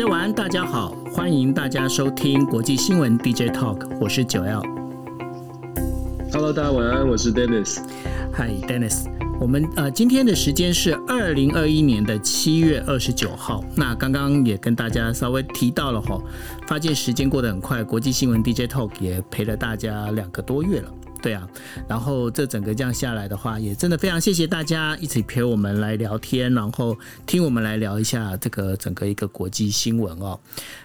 家晚安，大家好，欢迎大家收听国际新闻 DJ Talk， 我是9L。Hello， 大家晚安，我是 Dennis。Hi Dennis。我们今天的时间是2021年的7月29号。那刚刚也跟大家稍微提到了哈，发现时间过得很快，国际新闻 DJ Talk 也陪了大家2个多月了。对啊，然后这整个这样下来的话，也真的非常谢谢大家一起陪我们来聊天，然后听我们来聊一下这个整个一个国际新闻哦。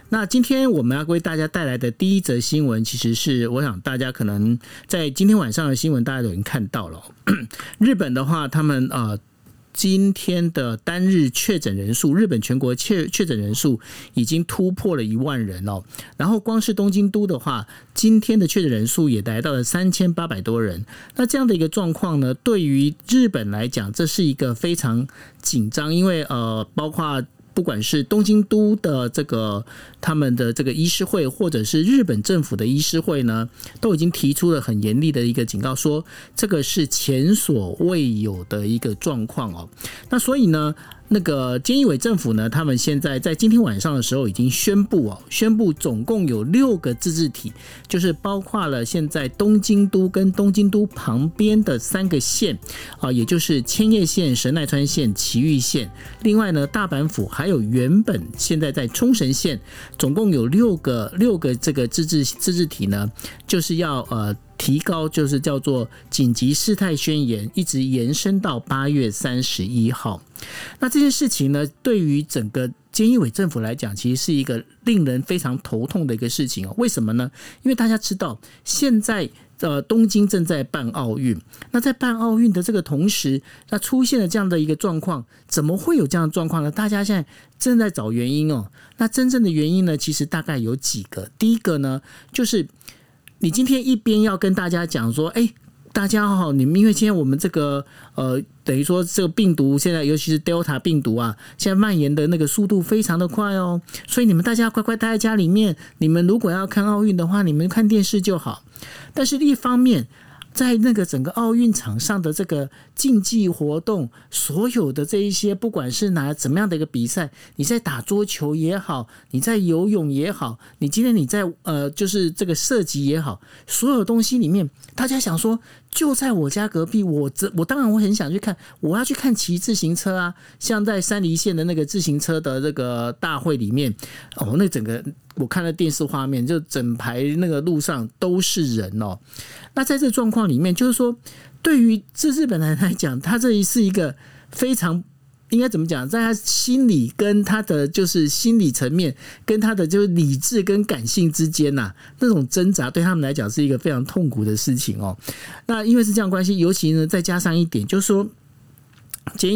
那今天我们要为大家带来的第一则新闻，其实是我想大家可能在今天晚上的新闻大家都已经看到了。日本的话，他们今天的单日确诊人数，日本全国确诊人数已经突破了1万人哦。然后光是东京都的话，今天的确诊人数也来到了3800多人。那这样的一个状况呢，对于日本来讲，这是一个非常紧张，因为包括不管是东京都的这个他们的这个医师会，或者是日本政府的医师会呢，都已经提出了很严厉的一个警告说，这个是前所未有的一个状况哦。那所以呢，那个菅义伟政府呢，他们现在在今天晚上的时候已经宣布总共有6个自治体，就是包括了现在东京都跟东京都旁边的3个县，也就是千叶县、神奈川县、埼玉县，另外呢大阪府还有原本现在在冲绳县，总共有六个这个自治体呢，就是要提高，就是叫做紧急事态宣言，一直延伸到8月31号。那这件事情呢，对于整个菅义伟政府来讲，其实是一个令人非常头痛的一个事情哦。为什么呢？因为大家知道，现在东京正在办奥运，那在办奥运的这个同时，那出现了这样的一个状况，怎么会有这样的状况呢？大家现在正在找原因哦。那真正的原因呢，其实大概有几个。第一个呢，就是你今天一边要跟大家讲说，哎，大家好，你们因为今天我们这个等于说这个病毒现在尤其是 Delta 病毒啊，现在蔓延的那个速度非常的快哦，所以你们大家乖乖待在家里面，你们如果要看奥运的话，你们看电视就好。但是一方面，在那个整个奥运场上的这个竞技活动，所有的这一些不管是拿怎么样的一个比赛，你在打桌球也好，你在游泳也好，你今天你在就是这个射击也好，所有东西里面，大家想说就在我家隔壁，我当然我很想去看，我要去看骑自行车啊，像在山梨县的那个自行车的这个大会里面哦，那整个我看了电视画面，就整排那个路上都是人哦。那在这状况里面，就是说，对于这日本人来讲，他这是一个非常应该怎么讲，在他心理跟他的就是心理层面跟他的就是理智跟感性之间啊，那种挣扎对他们来讲是一个非常痛苦的事情哦。那因为是这样关系，尤其呢再加上一点，就是说。菅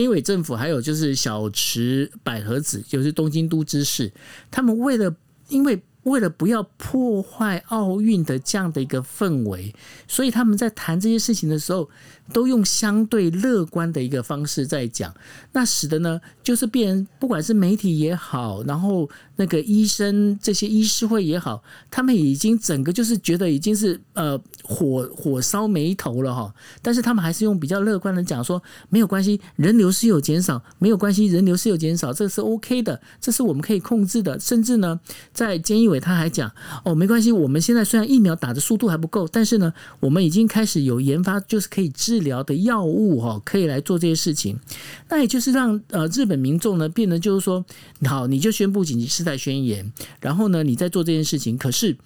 义伟政府还有就是小池百合子，就是东京都知事，他们为了不要破坏奥运的这样的一个氛围，所以他们在谈这些事情的时候，都用相对乐观的一个方式在讲，那使得呢，就是变不管是媒体也好，然后那个医生这些医师会也好，他们已经整个就是觉得已经是火烧眉头了哈，但是他们还是用比较乐观的讲说，没有关系，人流是有减少，没有关系，人流是有减少，这是 OK 的，这是我们可以控制的，甚至呢，在菅义伟他还讲哦，没关系，我们现在虽然疫苗打的速度还不够，但是呢，我们已经开始有研发，就是可以治疗的药物哦，可以来做这些事情。那也就是让日本民众呢，变得就是说，好，你就宣布紧急事态宣言，然后呢，你在做这件事情，可是，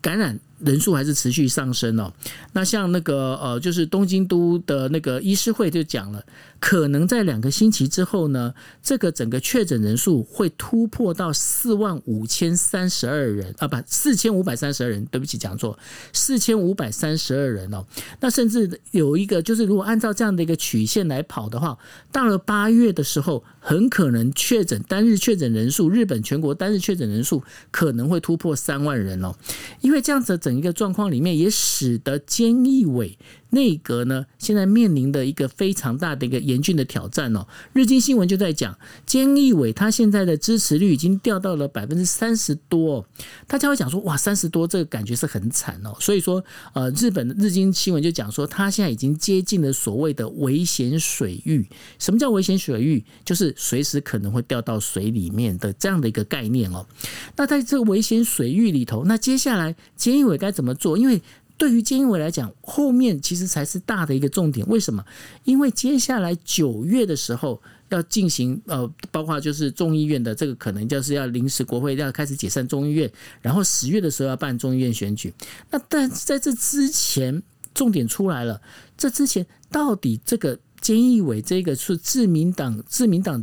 感染人数还是持续上升哦。那像那个就是东京都的那个医师会就讲了，可能在2个星期之后呢，这个整个确诊人数会突破到45532人啊，不，4532人，对不起，讲错，4532人哦。那甚至有一个就是，如果按照这样的一个曲线来跑的话，到了8月的时候，很可能单日确诊人数，日本全国单日确诊人数可能会突破3万人哦，因为这样子。整一个状况里面，也使得菅义伟内阁呢现在面临的一个非常大的一个严峻的挑战哦。日经新闻就在讲，菅义伟他现在的支持率已经掉到了 30% 多、哦，大家会讲说哇 30% 多这个感觉是很惨哦。所以说日经新闻就讲说他现在已经接近了所谓的危险水域。什么叫危险水域？就是随时可能会掉到水里面的这样的一个概念哦。那在这危险水域里头，那接下来菅义伟该怎么做？因为对于菅义伟来讲，后面其实才是大的一个重点。为什么？因为接下来9月的时候要进行包括就是众议院的这个可能就是要临时国会要开始解散众议院，然后10月的时候要办众议院选举。那但在这之前，重点出来了，这之前到底这个菅义伟这个是自民党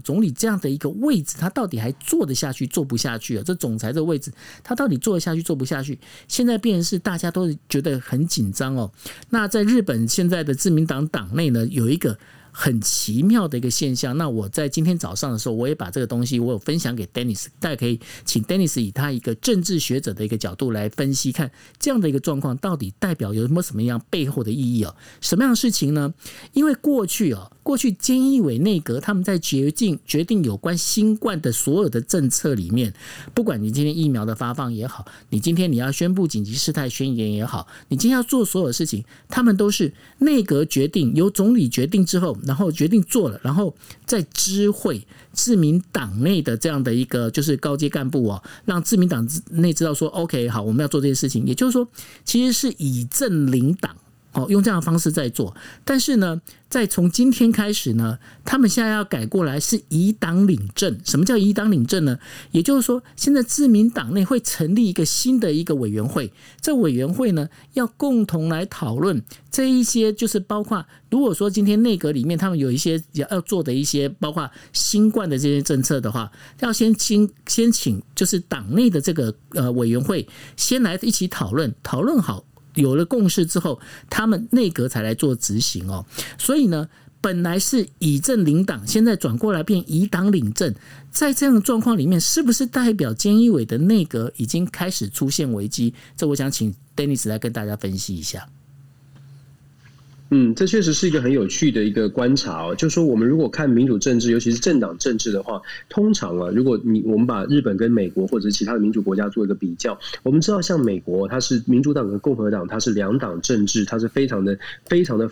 总理这样的一个位置，他到底还坐得下去坐不下去啊？这总裁这位置他到底坐得下去坐不下去？现在变成是大家都觉得很紧张哦。那在日本现在的自民党党内呢，有一个很奇妙的一个现象，那我在今天早上的时候，我也把这个东西我有分享给 Dennis， 大家可以请 Dennis 以他一个政治学者的一个角度来分析，看这样的一个状况到底代表有什么样背后的意义哦。什么样的事情呢？因为过去菅义伟内阁他们在决定有关新冠的所有的政策里面，不管你今天疫苗的发放也好，你今天你要宣布紧急事态宣言也好，你今天要做所有事情，他们都是内阁决定，由总理决定之后，然后决定做了，然后再知会自民党内的这样的一个就是高阶干部哦，让自民党内知道说 OK 好，我们要做这件事情。也就是说其实是以政领党哦，用这样的方式在做。但是呢，在从今天开始呢，他们现在要改过来是以党领政。什么叫以党领政呢？也就是说，现在自民党内会成立一个新的一个委员会，这委员会呢要共同来讨论这一些，就是包括如果说今天内阁里面他们有一些要做的一些，包括新冠的这些政策的话，要先请就是党内的这个委员会先来一起讨论好。有了共识之后，他们内阁才来做执行哦。所以呢，本来是以政领党，现在转过来变以党领政。在这样的状况里面，是不是代表菅义伟的内阁已经开始出现危机？这我想请 Dennis 来跟大家分析一下。这确实是一个很有趣的一个观察哦。就是说，我们如果看民主政治，尤其是政党政治的话，通常啊，如果我们把日本跟美国或者其他的民主国家做一个比较，我们知道像美国，它是民主党跟共和党，它是两党政治，它是非常的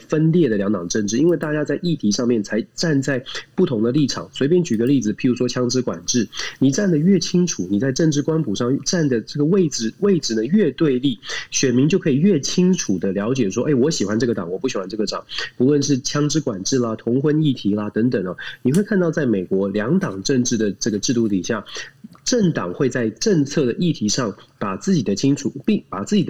分裂的两党政治，因为大家在议题上面才站在不同的立场。随便举个例子，譬如说枪支管制，你站得越清楚，你在政治光谱上站的这个位置呢越对立，选民就可以越清楚的了解说，哎，我喜欢这个党，我不喜欢这个党。不论是枪支管制啦、同婚议题啦等等哦，你会看到在美国两党政治的这个制度底下，政党会在政策的议题上把自己的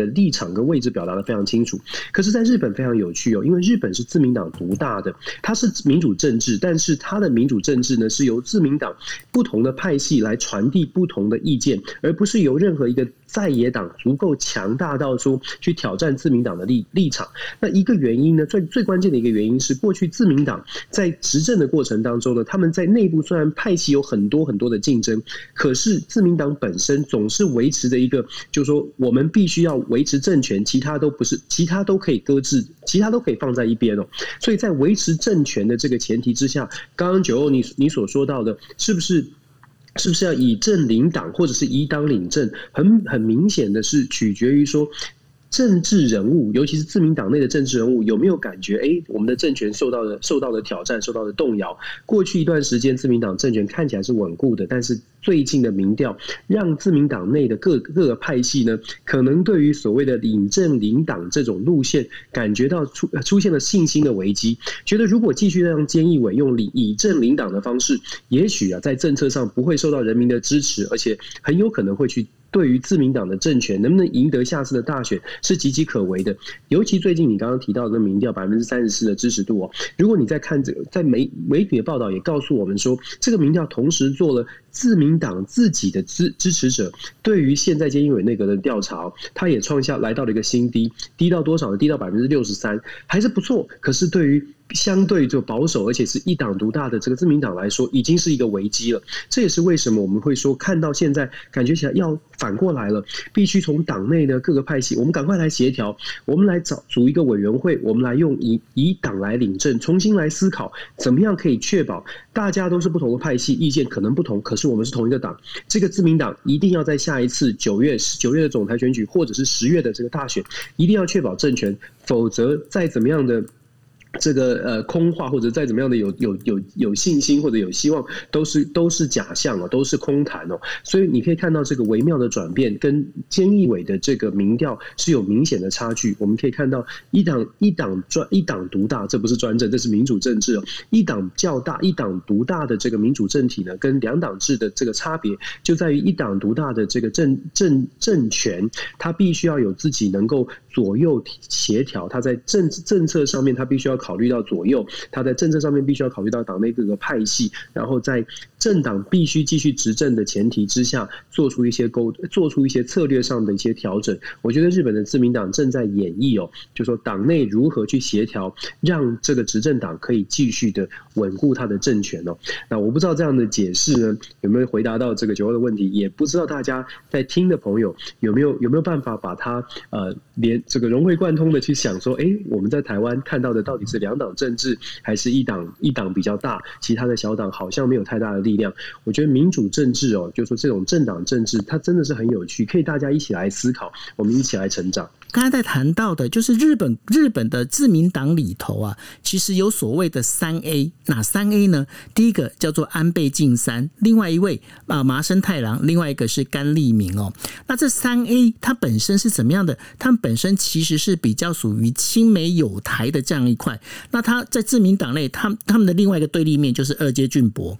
立场跟位置表达得非常清楚。可是在日本非常有趣哦，因为日本是自民党独大的，它是民主政治，但是它的民主政治呢是由自民党不同的派系来传递不同的意见，而不是由任何一个在野党足够强大到说去挑战自民党的立场。那一个原因呢，最关键的一个原因是，过去自民党在执政的过程当中呢，他们在内部虽然派系有很多很多的竞争，可是自民党本身总是维持着一个，就是说我们必须要维持政权，其他都可以搁置，其他都可以放在一边哦。所以在维持政权的这个前提之下，刚刚9欧你所说到的，是不是要以政领党或者是以党领政，很明显的是取决于说政治人物，尤其是自民党内的政治人物有没有感觉，我们的政权受到了挑战，受到了动摇。过去一段时间，自民党政权看起来是稳固的，但是最近的民调让自民党内的各个派系呢，可能对于所谓的领政领党这种路线感觉到出现了信心的危机，觉得如果继续让菅义伟用以政领党的方式，也许啊在政策上不会受到人民的支持，而且很有可能会去对于自民党的政权能不能赢得下次的大选是岌岌可危的。尤其最近你刚刚提到的民调 34% 的支持度哦，如果你在看在媒体的报道也告诉我们说，这个民调同时做了自民党自己的支持者对于现在菅义伟内阁的调查，他也创下来到了一个新低，低到多少呢？低到 63%， 还是不错。可是对于相对就保守而且是一党独大的这个自民党来说，已经是一个危机了。这也是为什么我们会说看到现在感觉起来要反过来了，必须从党内的各个派系我们赶快来协调，我们来找组一个委员会，我们来用以党来领政，重新来思考怎么样可以确保大家都是不同的派系，意见可能不同，可是我们是同一个党。这个自民党一定要在下一次9月的总裁选举或者是10月的这个大选一定要确保政权，否则再怎么样的这个空话或者再怎么样的有信心或者有希望，都是假象哦，都是空谈哦。所以你可以看到这个微妙的转变，跟菅义伟的这个民调是有明显的差距。我们可以看到一党独大，这不是专政，这是民主政治哦。一党较大、一党独大的这个民主政体呢，跟两党制的这个差别就在于一党独大的这个政权，它必须要有自己能够左右协调，它在政策上面它必须要考虑到左右，他在政策上面必须要考虑到党内各个派系，然后在政党必须继续执政的前提之下，做出一些策略上的一些调整。我觉得日本的自民党正在演绎哦，就是说党内如何去协调，让这个执政党可以继续的稳固他的政权哦。那我不知道这样的解释呢有没有回答到这个9.2的问题，也不知道大家在听的朋友有没有办法把它连这个融会贯通的去想说，哎，我们在台湾看到的到底是两党政治还是一党比较大，其他的小党好像没有太大的力量。我觉得民主政治哦，就是说这种政党政治它真的是很有趣，可以大家一起来思考，我们一起来成长。刚才在谈到的就是日本的自民党里头啊，其实有所谓的3A， 哪3A 呢？第一个叫做安倍晋三，另外一位麻生太郎，另外一个是甘利明哦。那这3A 它本身是怎么样的？它们本身其实是比较属于亲美友台的这样一块。那它在自民党内，他们的另外一个对立面就是二阶俊博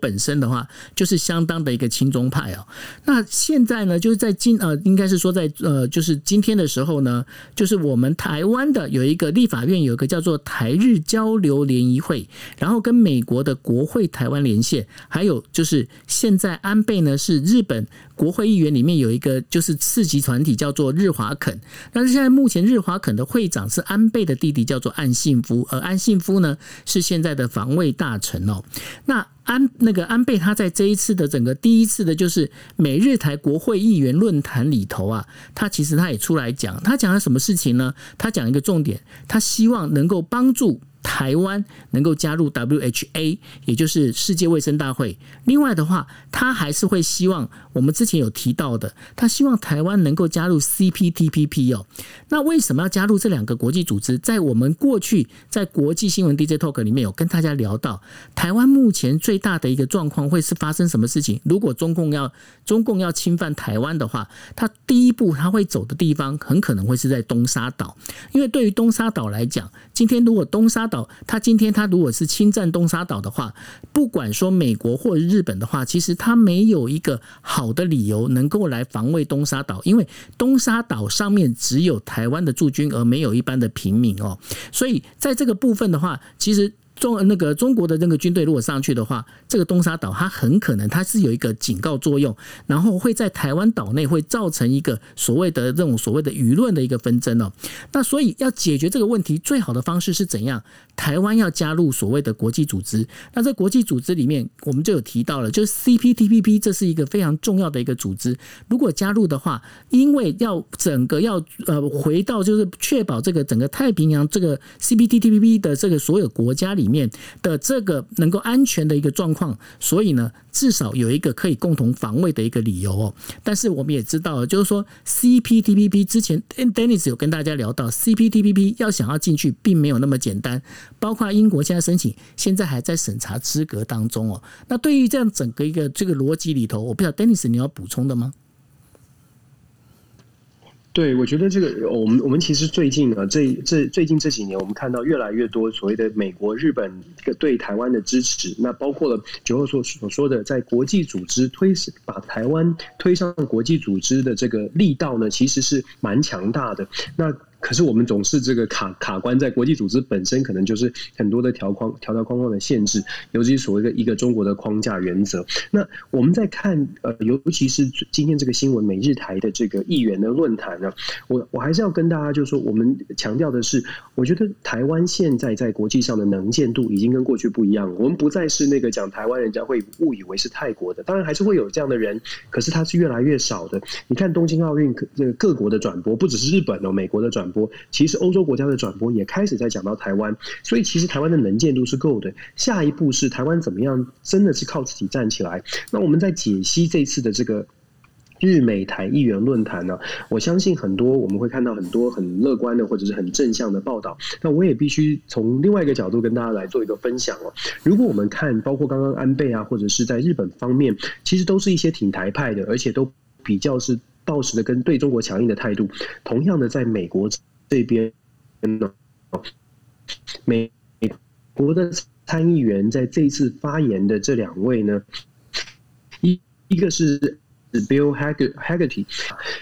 本身的话，就是相当的一个亲中派哦。那现在呢，就是在应该是说在就是今天的时候呢，就是我们台湾的有一个立法院有一个叫做台日交流联谊会，然后跟美国的国会台湾连线，还有就是现在安倍呢是日本国会议员里面有一个就是次级团体叫做日华肯，但是现在目前日华肯的会长是安倍的弟弟叫做岸信夫，而岸信夫呢是现在的防卫大臣哦。那安倍他在这一次的整个第一次的就是美日台国会议员论坛里头啊，他也出来讲，他讲了什么事情呢？他讲一个重点，他希望能够帮助台湾能够加入 WHA， 也就是世界卫生大会。另外的话，他还是会希望我们之前有提到的，他希望台湾能够加入 CPTPP 哦。那为什么要加入这两个国际组织？在我们过去在国际新闻 DJ Talk 里面有跟大家聊到，台湾目前最大的一个状况会是发生什么事情？如果中共要侵犯台湾的话，他第一步他会走的地方很可能会是在东沙岛，因为对于东沙岛来讲，今天如果他如果是侵占东沙岛的话，不管说美国或日本的话，其实他没有一个好的理由能够来防卫东沙岛，因为东沙岛上面只有台湾的驻军，而没有一般的平民哦。所以在这个部分的话，其实中国的那个军队如果上去的话，这个东沙岛它很可能它是有一个警告作用，然后会在台湾岛内会造成一个所谓的舆论的一个纷争哦。那所以要解决这个问题，最好的方式是怎样？台湾要加入所谓的国际组织。那在国际组织里面，我们就有提到了，就是 CPTPP 这是一个非常重要的一个组织。如果加入的话，因为要整个要回到就是确保这个整个太平洋这个 CPTPP 的这个所有国家里面的这个能够安全的一个状况，所以呢，至少有一个可以共同防卫的一个理由哦。但是我们也知道，就是说 CPTPP 之前 Dennis 有跟大家聊到 ，CPTPP 要想要进去并没有那么简单。包括英国现在申请，现在还在审查资格当中哦。那对于这样整个一个这个逻辑里头，我不晓得 Dennis 你要补充的吗？对，我觉得这个我们其实最近啊，最近这几年，我们看到越来越多所谓的美国、日本对台湾的支持，那包括了9.2所说的在国际组织把台湾推上国际组织的这个力道呢，其实是蛮强大的。那可是我们总是这个卡关在国际组织本身可能就是很多的条框框的限制，尤其所谓的一个中国的框架原则。那我们在看尤其是今天这个新闻美日台的这个议员的论坛呢，我还是要跟大家就是说，我们强调的是，我觉得台湾现在在国际上的能见度已经跟过去不一样了，我们不再是那个讲台湾人家会误以为是泰国的，当然还是会有这样的人，可是他是越来越少的。你看东京奥运各国的转播，不只是日本美国的转播，其实欧洲国家的转播也开始在讲到台湾，所以其实台湾的能见度是够的。下一步是台湾怎么样真的是靠自己站起来。那我们在解析这次的这个日美台议员论坛呢，我相信很多我们会看到很多很乐观的或者是很正向的报道，那我也必须从另外一个角度跟大家来做一个分享哦。如果我们看包括刚刚安倍啊，或者是在日本方面，其实都是一些挺台派的，而且都比较是到时的跟对中国强硬的态度。同样的在美国这边呢，美国的参议员在这一次发言的这两位呢，一个是Bill Haggerty，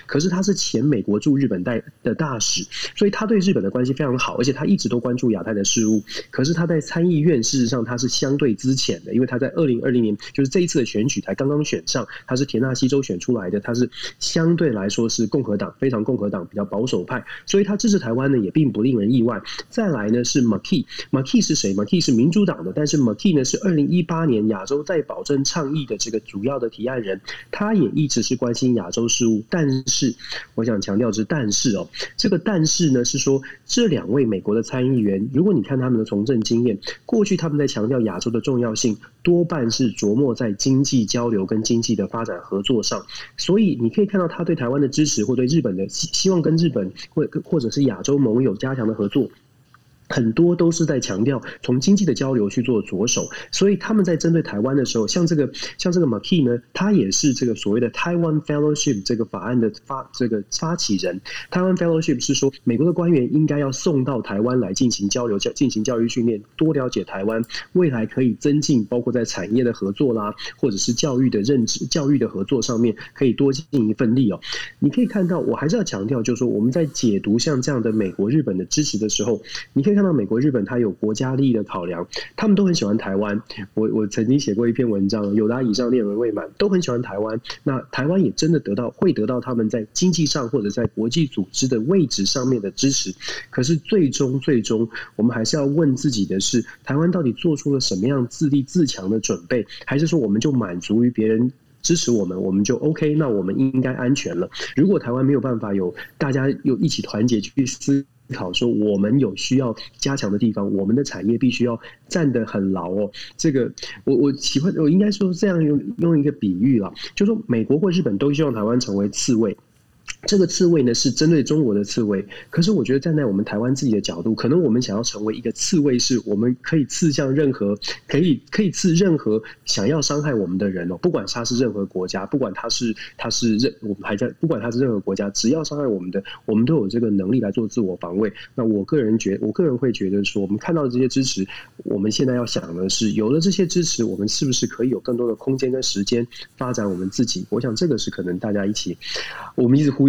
可是他是前美国驻日本的大使，所以他对日本的关系非常好，而且他一直都关注亚太的事务。可是他在参议院事实上他是相对资浅的，因为他在2020年就是这一次的选举才刚刚选上，他是田纳西州选出来的，他是相对来说是共和党，非常共和党，比较保守派，所以他支持台湾呢也并不令人意外。再来呢是 McKee 是谁？ McKee 是民主党的，但是 McKee 呢是2018年亚洲再保证倡议的这个主要的提案人，他也一直是关心亚洲事务。但是我想强调是但是哦，这个但是呢是说这两位美国的参议员，如果你看他们的从政经验，过去他们在强调亚洲的重要性多半是琢磨在经济交流跟经济的发展合作上，所以你可以看到他对台湾的支持或对日本的希望跟日本或者是亚洲盟友加强的合作，很多都是在强调从经济的交流去做着手。所以他们在针对台湾的时候，像这个 McKee 呢，他也是这个所谓的 Taiwan Fellowship 这个法案的这个发起人。Taiwan Fellowship 是说美国的官员应该要送到台湾来进行交流、进行教育训练，多了解台湾，未来可以增进包括在产业的合作啦，或者是教育的认知、教育的合作上面可以多尽一份力哦。你可以看到，我还是要强调，就是说我们在解读像这样的美国、日本的支持的时候，你可以看到美国、日本它有国家利益的考量，他们都很喜欢台湾。我曾经写过一篇文章，友达以上恋人未满，都很喜欢台湾。那台湾也真的会得到他们在经济上或者在国际组织的位置上面的支持。可是最终，我们还是要问自己的是，台湾到底做出了什么样自立自强的准备，还是说我们就满足于别人支持我们就 OK， 那我们应该安全了。如果台湾没有办法有大家又一起团结去思考说我们有需要加强的地方，我们的产业必须要站得很牢哦。这个我喜欢，我应该说这样用一个比喻啦，就说美国或日本都希望台湾成为刺猬。这个刺猬呢是针对中国的刺猬，可是我觉得站在我们台湾自己的角度，可能我们想要成为一个刺猬，是我们可以刺向任何可以刺任何想要伤害我们的人哦，不管他是任何国家，不管他是任何国家，只要伤害我们的，我们都有这个能力来做自我防卫。那我个人会觉得说，我们看到这些支持，我们现在要想的是，有了这些支持，我们是不是可以有更多的空间跟时间发展我们自己？我想这个是可能大家我们一直呼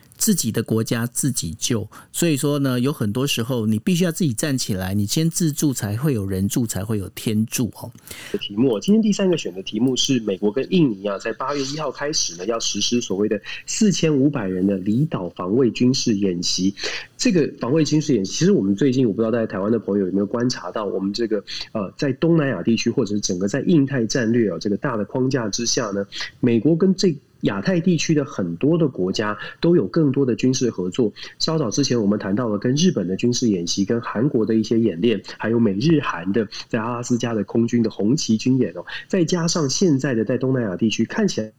自己的国家自己救，所以说呢，有很多时候你必须要自己站起来，你先自助才会有人助，才会有天助哦。题目，今天第3个选的题目是美国跟印尼啊，在8月1号开始呢，要实施所谓的4500人的离岛防卫军事演习。这个防卫军事演习，其实我们最近我不知道在台湾的朋友有没有观察到，我们这个在东南亚地区或者是整个在印太战略这个大的框架之下呢，美国跟亚太地区的很多的国家都有更多的军事合作。稍早之前我们谈到了跟日本的军事演习，跟韩国的一些演练，还有美日韩的在阿拉斯加的空军的红旗军演，再加上现在的在东南亚地区看起来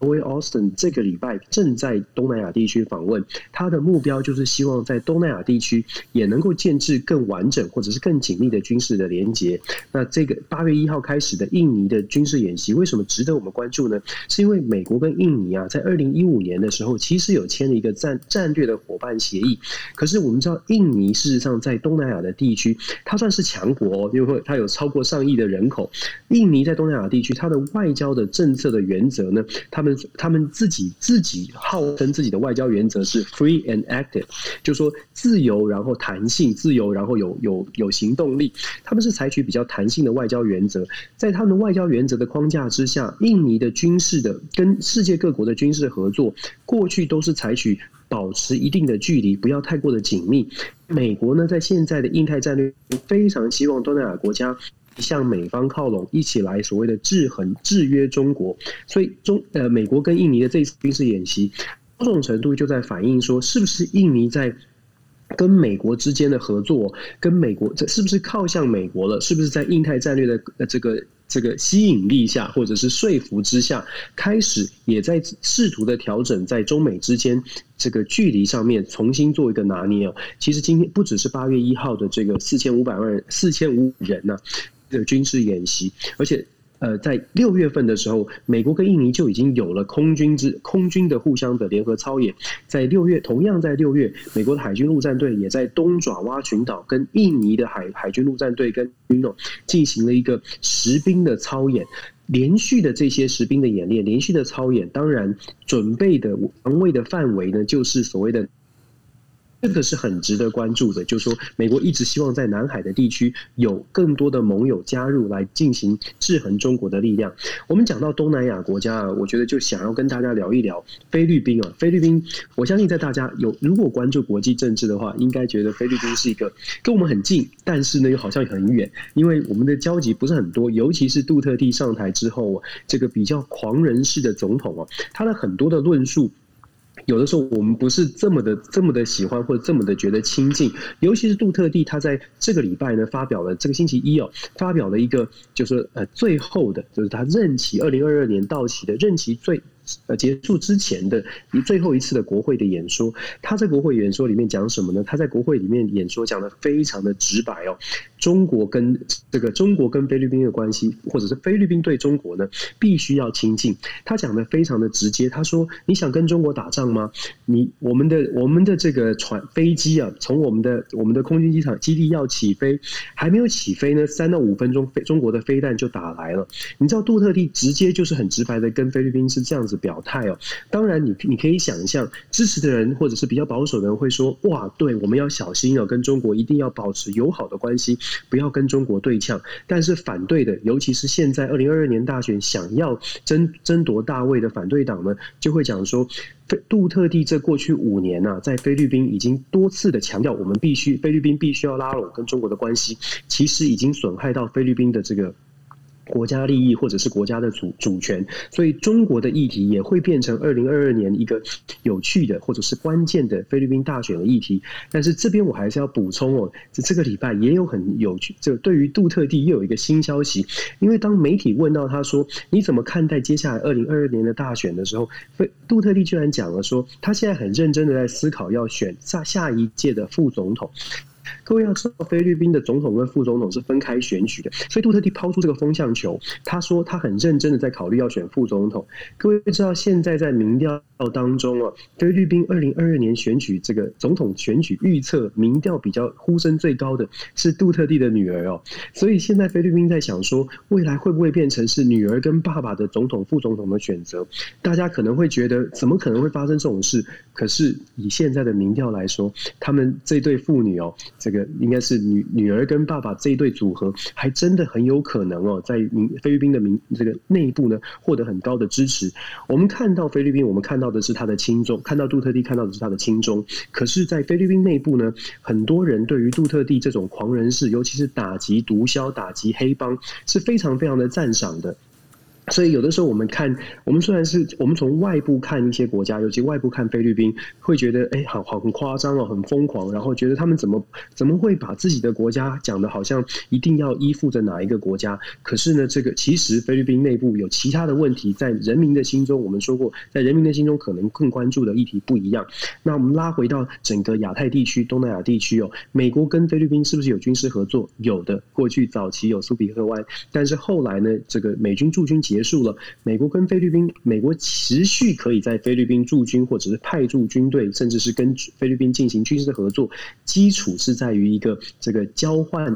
Lloyd Austin 这个礼拜正在东南亚地区访问，他的目标就是希望在东南亚地区也能够建制更完整或者是更紧密的军事的连结。那这个8月1号开始的印尼的军事演习为什么值得我们关注呢？是因为美国跟印尼啊，在2015年的时候其实有签了一个战略的伙伴协议，可是我们知道印尼事实上在东南亚的地区它算是强国哦，因为它有超过100,000,000的人口。印尼在东南亚地区它的外交的政策的原则呢，他们自己号称自己的外交原则是 free and active， 就是说自由然后弹性，自由然后有行动力，他们是采取比较弹性的外交原则。在他们的外交原则的框架之下，印尼的军事的跟世界各国的军事合作过去都是采取保持一定的距离，不要太过的紧密。美国呢，在现在的印太战略非常希望东南亚国家向美方靠拢，一起来所谓的制约中国。所以美国跟印尼的这一次军事演习某种程度就在反映说，是不是印尼在跟美国之间的合作，跟美国是不是靠向美国了，是不是在印太战略的这个吸引力下或者是说服之下，开始也在试图的调整在中美之间这个距离上面重新做一个拿捏。其实今天不只是8月1号的这个4500人的军事演习，而且在6月份的时候，美国跟印尼就已经有了空军的互相的联合操演。同样在六月，美国的海军陆战队也在东爪哇群岛跟印尼的海军陆战队跟军统进行了一个实兵的操演。连续的这些实兵的演练，连续的操演，当然准备的防卫的范围呢，就是所谓的。这个是很值得关注的，就是说美国一直希望在南海的地区有更多的盟友加入来进行制衡中国的力量。我们讲到东南亚国家啊，我觉得就想要跟大家聊一聊菲律宾啊。菲律宾，我相信在大家如果关注国际政治的话，应该觉得菲律宾是一个跟我们很近，但是呢又好像很远，因为我们的交集不是很多。尤其是杜特地上台之后啊，这个比较狂人式的总统啊，他的很多的论述有的时候我们不是这么的喜欢或者这么的觉得亲近。尤其是杜特地，他在这个礼拜呢这个星期一哦，发表了一个就是最后的，就是他任期2022年到期的任期结束之前的最后一次的国会的演说。他在国会演说里面讲什么呢？他在国会里面演说讲得非常的直白哦，中国跟菲律宾的关系，或者是菲律宾对中国呢，必须要亲近。他讲得非常的直接，他说：“你想跟中国打仗吗？我们的这个飞机啊，从我们的空军机场基地要起飞，还没有起飞呢，3到5分钟，中国的飞弹就打来了。”你知道杜特地直接就是很直白的跟菲律宾是这样子表态哦。当然你可以想象，支持的人或者是比较保守的人会说：“哇，对，我们要小心哦，跟中国一定要保持友好的关系，不要跟中国对呛。”但是反对的，尤其是现在2022年大选想要争夺大位的反对党呢，就会讲说，杜特地这过去5年啊，在菲律宾已经多次的强调，我们菲律宾必须要拉拢跟中国的关系，其实已经损害到菲律宾的这个国家利益或者是国家的主权，所以中国的议题也会变成2022年一个有趣的或者是关键的菲律宾大选的议题。但是这边我还是要补充哦，这个礼拜也有很有趣，对于杜特地也有一个新消息。因为当媒体问到他说你怎么看待接下来2022年的大选的时候，杜特地居然讲了说，他现在很认真的在思考要选下一届的副总统。各位要知道，菲律宾的总统跟副总统是分开选举的，所以杜特地抛出这个风向球，他说他很认真的在考虑要选副总统。各位知道，现在在民调当中啊，菲律宾2022年选举这个总统选举预测民调比较呼声最高的是杜特地的女儿哦，所以现在菲律宾在想说，未来会不会变成是女儿跟爸爸的总统、副总统的选择？大家可能会觉得怎么可能会发生这种事？可是以现在的民调来说，他们这对父女哦，这个应该是女儿跟爸爸这一对组合，还真的很有可能哦，在菲律宾的这个内部呢，获得很高的支持。我们看到菲律宾，我们看到的是他的亲中，看到杜特地看到的是他的亲中。可是，在菲律宾内部呢，很多人对于杜特地这种狂人式，尤其是打击毒枭、打击黑帮，是非常非常的赞赏的。所以有的时候我们看，我们虽然是我们从外部看一些国家，尤其外部看菲律宾，会觉得哎，好很夸张哦，很疯狂，然后觉得他们怎么会把自己的国家讲的好像一定要依附着哪一个国家？可是呢，这个其实菲律宾内部有其他的问题，在人民的心中，我们说过，在人民的心中可能更关注的议题不一样。那我们拉回到整个亚太地区、东南亚地区哦，美国跟菲律宾是不是有军事合作？有的，过去早期有苏比克湾，但是后来呢，这个美军驻军结束了，美国跟菲律宾，美国持续可以在菲律宾驻军或者是派驻军队，甚至是跟菲律宾进行军事合作。基础是在于一个这个交换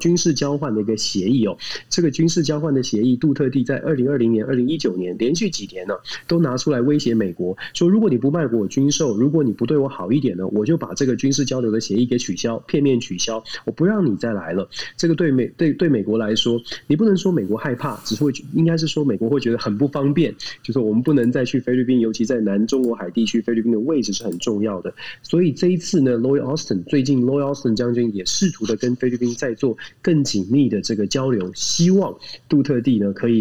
军事交换的一个协议哦。这个军事交换的协议，杜特地在2020年、2019年连续几年呢、都拿出来威胁美国，说如果你不卖我军售，如果你不对我好一点呢，我就把这个军事交流的协议给取消，片面取消，我不让你再来了。这个对美国来说，你不能说美国害怕，只是会应该是说美国会觉得很不方便，就是我们不能再去菲律宾，尤其在南中国海地区，菲律宾的位置是很重要的。所以这一次呢 ，Lloyd Austin 将军也试图的跟菲律宾在做更紧密的这个交流，希望杜特地呢可以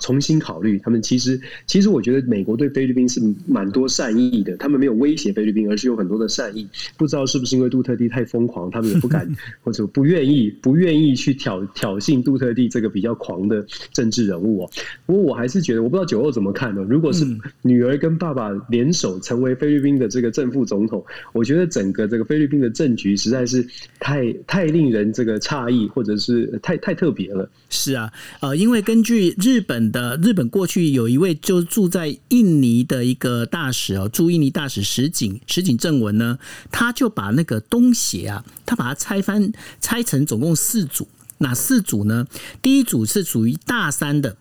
重新考虑他们。其实我觉得美国对菲律宾是蛮多善意的，他们没有威胁菲律宾，而是有很多的善意。不知道是不是因为杜特地太疯狂，他们也不敢或者不愿意去挑衅杜特地这个比较狂的政治人物哦。不过我还是觉得，我不知道九欧怎么看呢？如果是女儿跟爸爸联手成为菲律宾的这个正副总统，我觉得整个这个菲律宾的政局实在是太令人这个诧异，或者是太特别了。是啊，因为根据日本过去有一位就住在印尼的一个大使哦，驻印尼大使石井正文呢，他就把那个东协啊，他把它拆成总共4组。哪4组呢？第一组是属于大三的，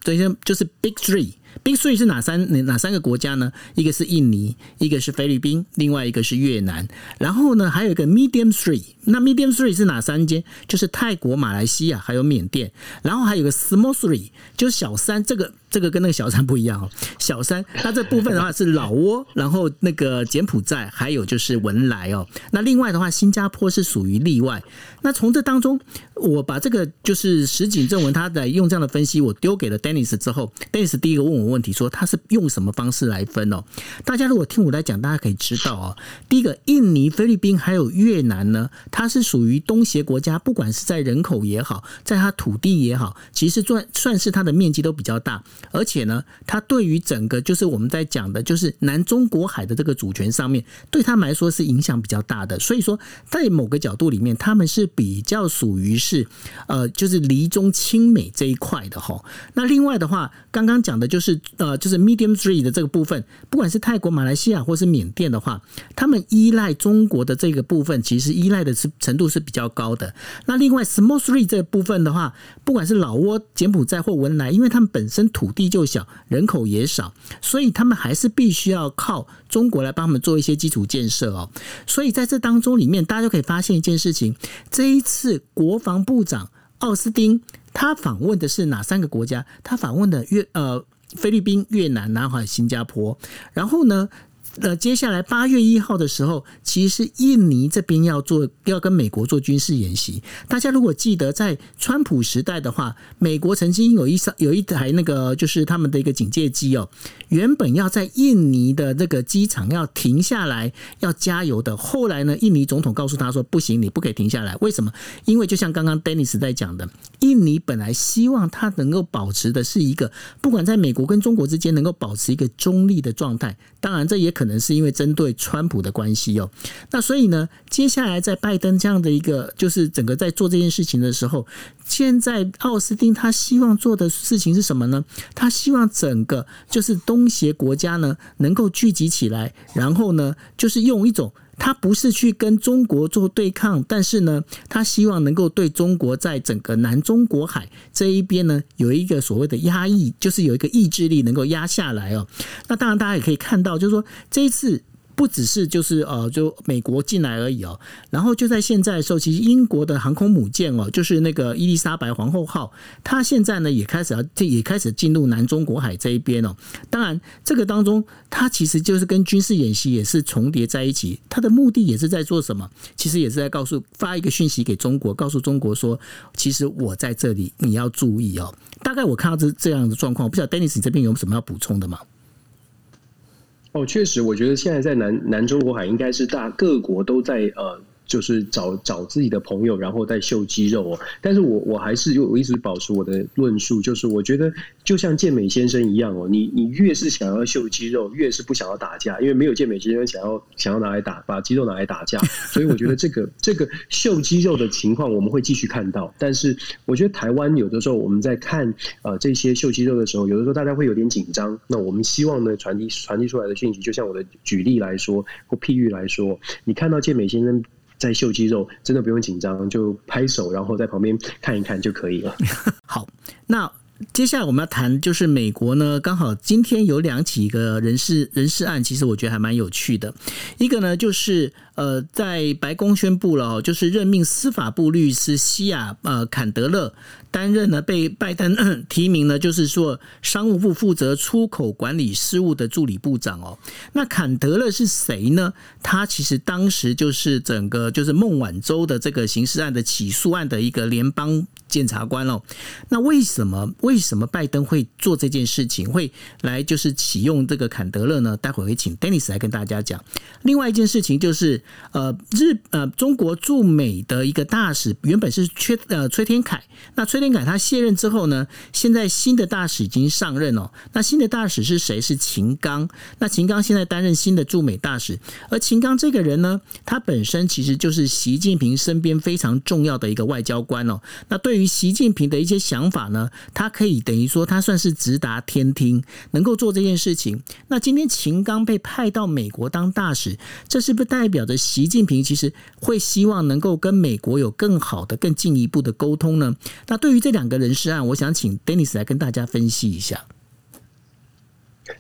就是 Big Three。Big Three 是哪三个国家呢？一个是印尼，一个是菲律宾，另外一个是越南。然后呢，还有一个 Medium Three。那 Medium Three 是哪三间？就是泰国、马来西亚还有缅甸。然后还有个 Small Three， 就是小三。这个跟那个小三不一样哦。小三，那这部分的话是老挝，然后那个柬埔寨，还有就是文莱哦。那另外的话，新加坡是属于例外。那从这当中，我把这个就是石井正文他来用这样的分析，我丢给了 Dennis 之后 ，Dennis 第一个问我问题说他是用什么方式来分哦？大家如果听我来讲，大家可以知道哦。第一个，印尼、菲律宾还有越南呢，它是属于东协国家，不管是在人口也好，在它土地也好，其实算是它的面积都比较大，而且呢，它对于整个就是我们在讲的，就是南中国海的这个主权上面，对他们来说是影响比较大的。所以说，在某个角度里面，他们是比较属于是就是离中亲美这一块的哈。那另外的话，刚刚讲的就是 medium three 的这个部分，不管是泰国、马来西亚或是缅甸的话，他们依赖中国的这个部分，其实依赖的程度是比较高的。那另外 small three 这个部分的话，不管是老挝、柬埔寨或文莱，因为他们本身土地就小，人口也少，所以他们还是必须要靠中国来帮他们做一些基础建设哦。所以在这当中里面，大家就可以发现一件事情：这一次国防部长奥斯汀他访问的是哪三个国家？他访问的菲律宾、越南，然后还有新加坡。然后呢，接下来8月1号的时候，其实印尼这边要跟美国做军事演习。大家如果记得，在川普时代的话，美国曾经有一台那个就是他们的一个警戒机哦，原本要在印尼的这个机场要停下来要加油的。后来呢，印尼总统告诉他说，不行，你不可以停下来。为什么？因为就像刚刚 Dennis 在讲的，印尼本来希望他能够保持的是一个不管在美国跟中国之间能够保持一个中立的状态。当然，这也可能是因为针对川普的关系哦。那所以呢，接下来在拜登这样的一个就是整个在做这件事情的时候，现在奥斯汀他希望做的事情是什么呢？他希望整个就是东协国家呢能够聚集起来，然后呢就是用一种他不是去跟中国做对抗，但是呢，他希望能够对中国在整个南中国海这一边呢，有一个所谓的压抑，就是有一个抑制力能够压下来哦。那当然，大家也可以看到，就是说这一次不只是就是就美国进来而已哦。然后就在现在的时候，其实英国的航空母舰哦，就是那个伊丽莎白皇后号，它现在呢也开始进入南中国海这一边哦。当然，这个当中它其实就是跟军事演习也是重叠在一起，它的目的也是在做什么？其实也是在发一个讯息给中国，告诉中国说，其实我在这里，你要注意哦。大概我看到这样的状况，不晓得 Dennis 你这边有什么要补充的吗？哦，确实，我觉得现在在南中国海应该是各国都在就是找自己的朋友，然后再秀肌肉哦。但是我还是我一直保持我的论述，就是我觉得就像健美先生一样哦，你越是想要秀肌肉，越是不想要打架，因为没有健美先生想要把肌肉拿来打架。所以我觉得这个秀肌肉的情况我们会继续看到。但是我觉得台湾有的时候我们在看这些秀肌肉的时候，有的时候大家会有点紧张。那我们希望呢传递出来的讯息，就像我的举例来说或譬喻来说，你看到健美先生在秀肌肉，真的不用紧张，就拍手，然后在旁边看一看就可以了。好，那接下来我们要谈就是美国呢，刚好今天有两起个人事案，其实我觉得还蛮有趣的。一个呢就是在白宫宣布了，就是任命司法部律师西亚坎德勒担任呢被拜登提名呢，就是说商务部负责出口管理事务的助理部长哦。那坎德勒是谁呢？他其实当时就是整个就是孟晚舟的这个刑事案的起诉案的一个联邦检察官哦。那为什么拜登会做这件事情，会来就是启用这个坎德勒呢？待会会请 Dennis 来跟大家讲。另外一件事情就是中国驻美的一个大使原本是崔天凯，那崔天凯他卸任之后呢，现在新的大使已经上任哦。那新的大使是谁？是秦刚。那秦刚现在担任新的驻美大使，而秦刚这个人呢，他本身其实就是习近平身边非常重要的一个外交官哦。那对于习近平的一些想法呢，他可以等于说他算是直达天听，能够做这件事情。那今天秦刚被派到美国当大使，这是不是代表着习近平其实会希望能够跟美国有更好的更进一步的沟通呢？那对于这两个人事案，我想请 Dennis 来跟大家分析一下。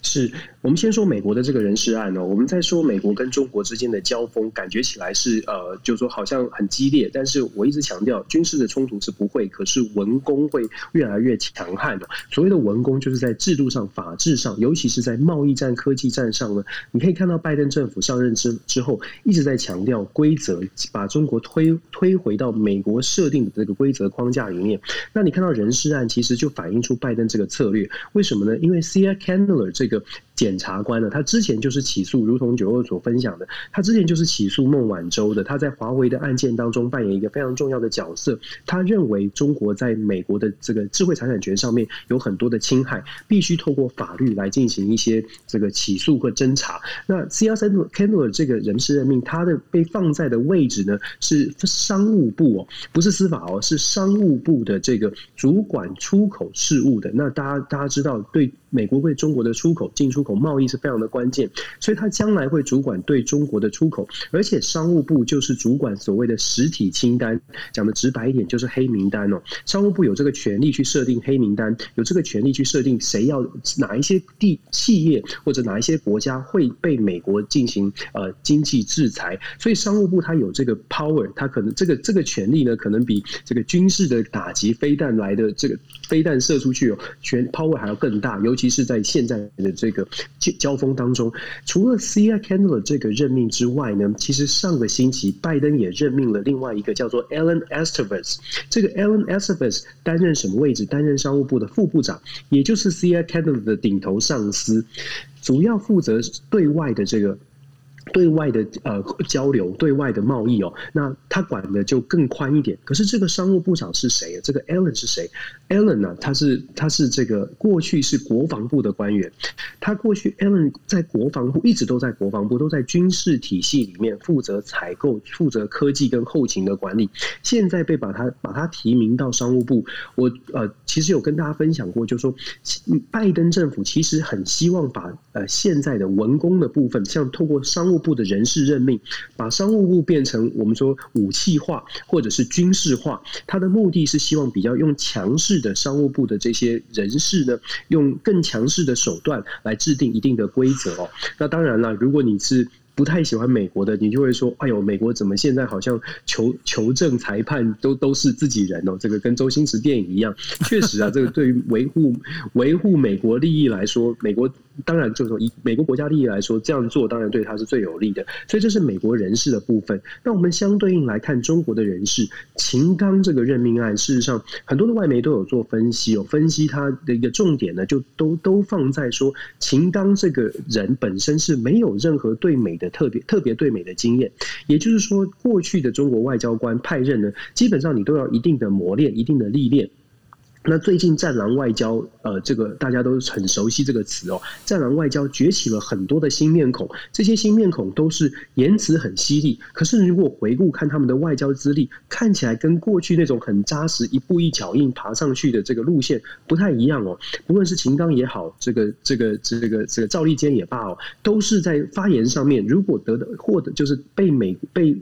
是，我们先说美国的这个人事案哦。我们在说美国跟中国之间的交锋，感觉起来是就是说好像很激烈，但是我一直强调，军事的冲突是不会，可是文攻会越来越强悍哦。所谓的文攻，就是在制度上、法治上，尤其是在贸易战、科技战上呢。你可以看到拜登政府上任之后，一直在强调规则，把中国推回到美国设定的这个规则框架里面。那你看到人事案，其实就反映出拜登这个策略。为什么呢？因为 Sarah Candler这个检察官呢，他之前就是起诉，如同92所分享的，他之前就是起诉孟晚舟的。他在华为的案件当中扮演一个非常重要的角色。他认为中国在美国的这个智慧财产权上面有很多的侵害，必须透过法律来进行一些这个起诉和侦查。那 Sarah Candler 这个人事任命，他的被放在的位置呢是商务部哦，不是司法哦，是商务部的这个主管出口事务的。那大家知道，对美国对中国的出口、进出口贸易是非常的关键，所以他将来会主管对中国的出口，而且商务部就是主管所谓的实体清单，讲的直白一点就是黑名单哦。商务部有这个权利去设定黑名单，有这个权利去设定谁要哪一些企业或者哪一些国家会被美国进行经济制裁，所以商务部他有这个 power， 他可能这个权利呢，可能比这个军事的打击飞弹来的这个飞弹射出去哦，power 还要更大，尤其是在现在的这个交锋当中。除了 Sarah Candler 这个任命之外呢，其实上个星期拜登也任命了另外一个叫做 Alan Estevez。 这个 Alan Estevez 担任什么位置？担任商务部的副部长，也就是 Sarah Candler 的顶头上司，主要负责对外的交流、对外的贸易哦。那他管的就更宽一点。可是这个商务部长是谁？这个 Alan 是谁？ Alan 呢、他是这个过去是国防部的官员。他过去 Alan 在国防部一直都在国防部，都在军事体系里面负责采购、负责科技跟后勤的管理。现在被把他提名到商务部。我其实有跟大家分享过，就是说拜登政府其实很希望把现在的文工的部分，像透过商务部的人事任命，把商务部变成我们说武器化或者是军事化。他的目的是希望比较用强势的商务部的这些人事呢，用更强势的手段来制定一定的规则哦。那当然了，如果你是不太喜欢美国的，你就会说，哎呦，美国怎么现在好像求证裁判都是自己人哦？这个跟周星驰电影一样。确实啊，这个对于维护美国利益来说，美国当然就是说以美国国家利益来说，这样做当然对他是最有利的。所以这是美国人事的部分。那我们相对应来看中国的人事，秦刚这个任命案，事实上很多的外媒都有做分析哦，分析他的一个重点呢，就都放在说秦刚这个人本身是没有任何对美的特别对美的经验，也就是说，过去的中国外交官派任呢，基本上你都要一定的磨练、一定的历练。那最近战狼外交，这个大家都很熟悉这个词哦。战狼外交崛起了很多的新面孔，这些新面孔都是言辞很犀利，可是如果回顾看他们的外交资历，看起来跟过去那种很扎实、一步一脚印爬上去的这个路线不太一样哦。不论是秦刚也好，这个赵立坚也罢哦，都是在发言上面，如果获得就是被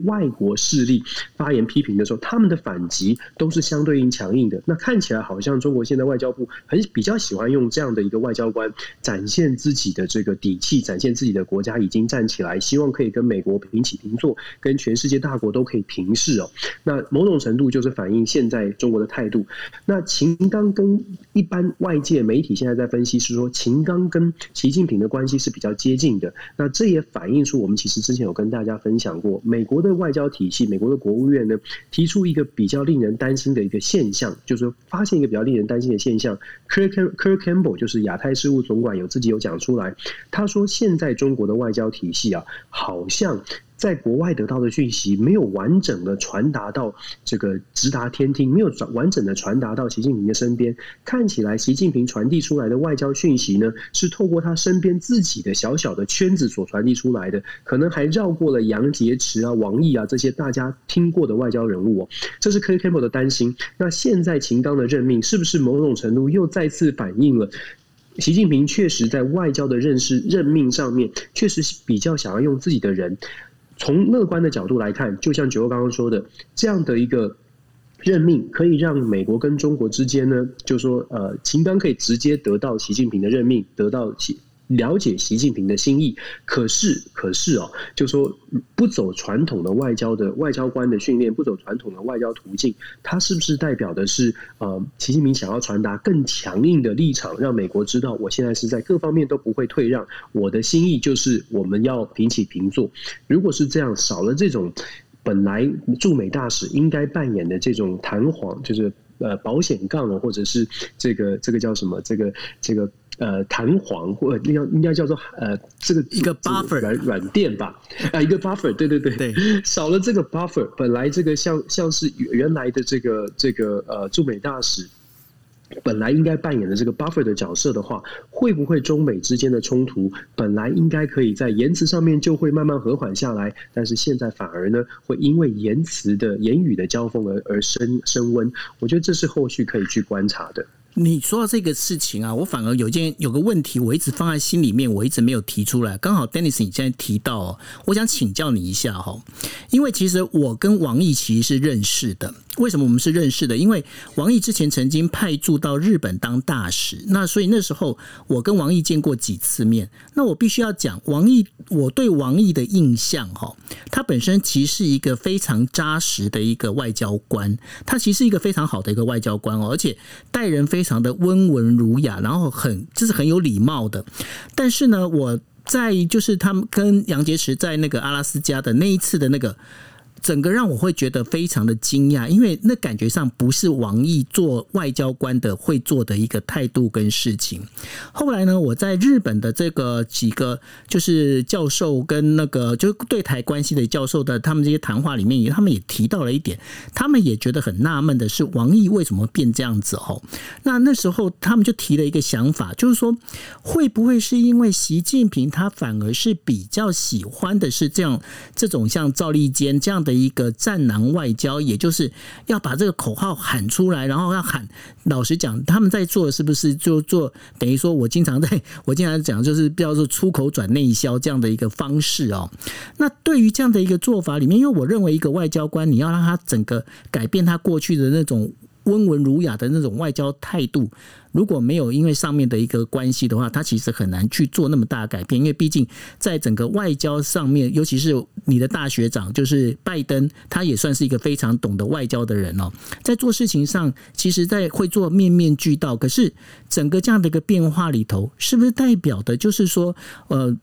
外国势力发言批评的时候，他们的反击都是相对应强硬的。那看起来好像。中国现在外交部比较喜欢用这样的一个外交官展现自己的这个底气，展现自己的国家已经站起来，希望可以跟美国平起平坐，跟全世界大国都可以平视哦。那某种程度就是反映现在中国的态度。那秦刚跟一般外界媒体现在在分析是说，秦刚跟习近平的关系是比较接近的。那这也反映出我们其实之前有跟大家分享过，美国的外交体系，美国的国务院呢提出一个比较令人担心的一个现象，就是发现一个比较令人担心的现象。 Kurt Campbell 就是亚太事务总管自己有讲出来，他说现在中国的外交体系啊，好像在国外得到的讯息没有完整的传达到这个直达天听，没有完整的传达到习近平的身边。看起来习近平传递出来的外交讯息呢，是透过他身边自己的小小的圈子所传递出来的，可能还绕过了杨洁篪啊、王毅啊这些大家听过的外交人物哦。这是 Kurt Campbell 的担心。那现在秦刚的任命是不是某种程度又再次反映了？习近平确实在外交的认识任命上面，确实比较想要用自己的人。从乐观的角度来看，就像九欧刚刚说的，这样的一个任命可以让美国跟中国之间呢，就说秦刚可以直接得到习近平的任命，得到了解习近平的心意。可是哦，就说不走传统的外交官的训练，不走传统的外交途径，它是不是代表的是习近平想要传达更强硬的立场，让美国知道我现在是在各方面都不会退让，我的心意就是我们要平起平坐。如果是这样，少了这种本来驻美大使应该扮演的这种弹簧，就是保险杠哦，或者是这个叫什么这个。弹簧或应该叫做这个一个 buffer 软垫吧，一个 buffer， 对，少了这个 buffer， 本来这个像是原来的这个驻美大使。本来应该扮演的这个 buffer 的角色的话，会不会中美之间的冲突本来应该可以在言辞上面就会慢慢和缓下来，但是现在反而呢会因为言语的交锋而升温？我觉得这是后续可以去观察的。你说到这个事情啊，我反而有个问题我一直放在心里面，我一直没有提出来，刚好 Dennis 你现在提到哦，我想请教你一下哦。因为其实我跟王毅其实是认识的。为什么我们是认识的？因为王毅之前曾经派驻到日本当大使，那所以那时候我跟王毅见过几次面。那我必须要讲，我对王毅的印象哦，他本身其实是一个非常扎实的一个外交官，他其实是一个非常好的一个外交官哦，而且待人非常的温文儒雅，然后就是很有礼貌的。但是呢，我在就是他们跟杨洁篪在那个阿拉斯加的那一次的那个。整个让我会觉得非常的惊讶，因为那感觉上不是王毅做外交官的会做的一个态度跟事情。后来呢，我在日本的这个几个就是教授跟那个就是对台关系的教授的他们这些谈话里面，他们也提到了一点，他们也觉得很纳闷的是王毅为什么变这样子哦。那时候他们就提了一个想法，就是说会不会是因为习近平他反而是比较喜欢的是这种像赵立坚这样的一个战狼外交，也就是要把这个口号喊出来，然后要喊。老实讲，他们在做的是不是就做等于说我经常讲就是叫做出口转内销这样的一个方式哦。那对于这样的一个做法里面，因为我认为一个外交官，你要让他整个改变他过去的那种温文儒雅的那种外交态度，如果没有因为上面的一个关系的话，它其实很难去做那么大的改变，因为毕竟在整个外交上面，尤其是你的大学长就是拜登，他也算是一个非常懂得外交的人哦，在做事情上其实在会做面面俱到。可是整个这样的一个变化里头，是不是代表的就是说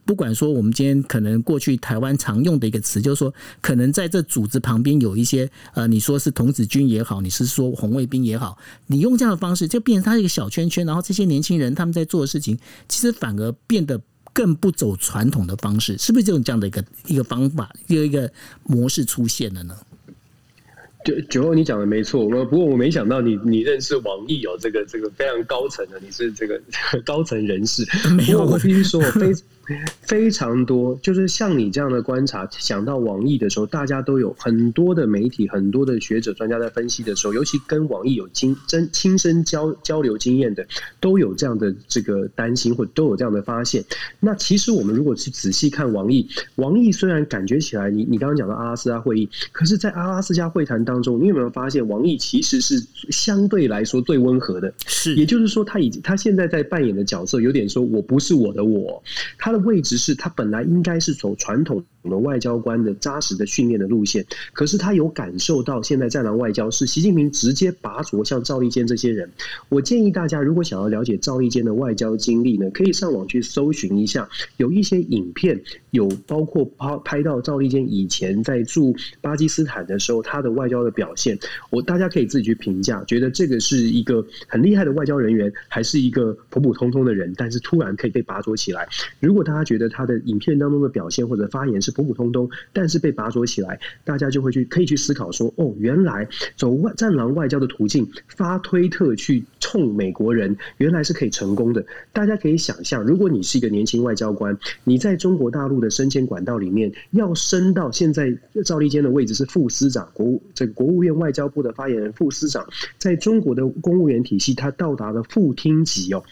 不管说我们今天可能过去台湾常用的一个词，就是说可能在这组织旁边有一些你说是童子军也好，你是说红卫兵也好，你用这样的方式就变成它一个小圈圈，然后这些年轻人他们在做的事情其实反而变得更不走传统的方式，是不是就有这样的一个方法一个模式出现了呢？酒后你讲的没错，不过我没想到你认识王毅哦，这个非常高层的，你是这个高层人士。不过我必须说，非常多，就是像你这样的观察，想到王毅的时候，大家都有很多的媒体、很多的学者、专家在分析的时候，尤其跟王毅有亲身交流经验的，都有这样的这个担心，或都有这样的发现。那其实我们如果去仔细看王毅虽然感觉起来，你刚刚讲到阿拉斯加会议，可是，在阿拉斯加会谈当中，你有没有发现王毅其实是相对来说最温和的？是，也就是说，他现在在扮演的角色有点说我不是我的我，他的位置是他本来应该是走传统的外交官的扎实的训练的路线，可是他有感受到现在战狼外交是习近平直接拔擢像赵立坚这些人。我建议大家如果想要了解赵立坚的外交经历呢，可以上网去搜寻一下，有一些影片有包括拍到赵立坚以前在驻巴基斯坦的时候他的外交的表现，大家可以自己去评价，觉得这个是一个很厉害的外交人员，还是一个普普通通的人，但是突然可以被拔擢起来。如果大家觉得他的影片当中的表现或者发言是普普通通，但是被拔擢起来，大家就会可以去思考说，哦，原来走战狼外交的途径，发推特去冲美国人，原来是可以成功的。大家可以想象，如果你是一个年轻外交官，你在中国大陆的升迁管道里面，要升到现在赵立坚的位置是副司长，国务院外交部的发言人副司长，在中国的公务员体系，他到达了副厅级哦。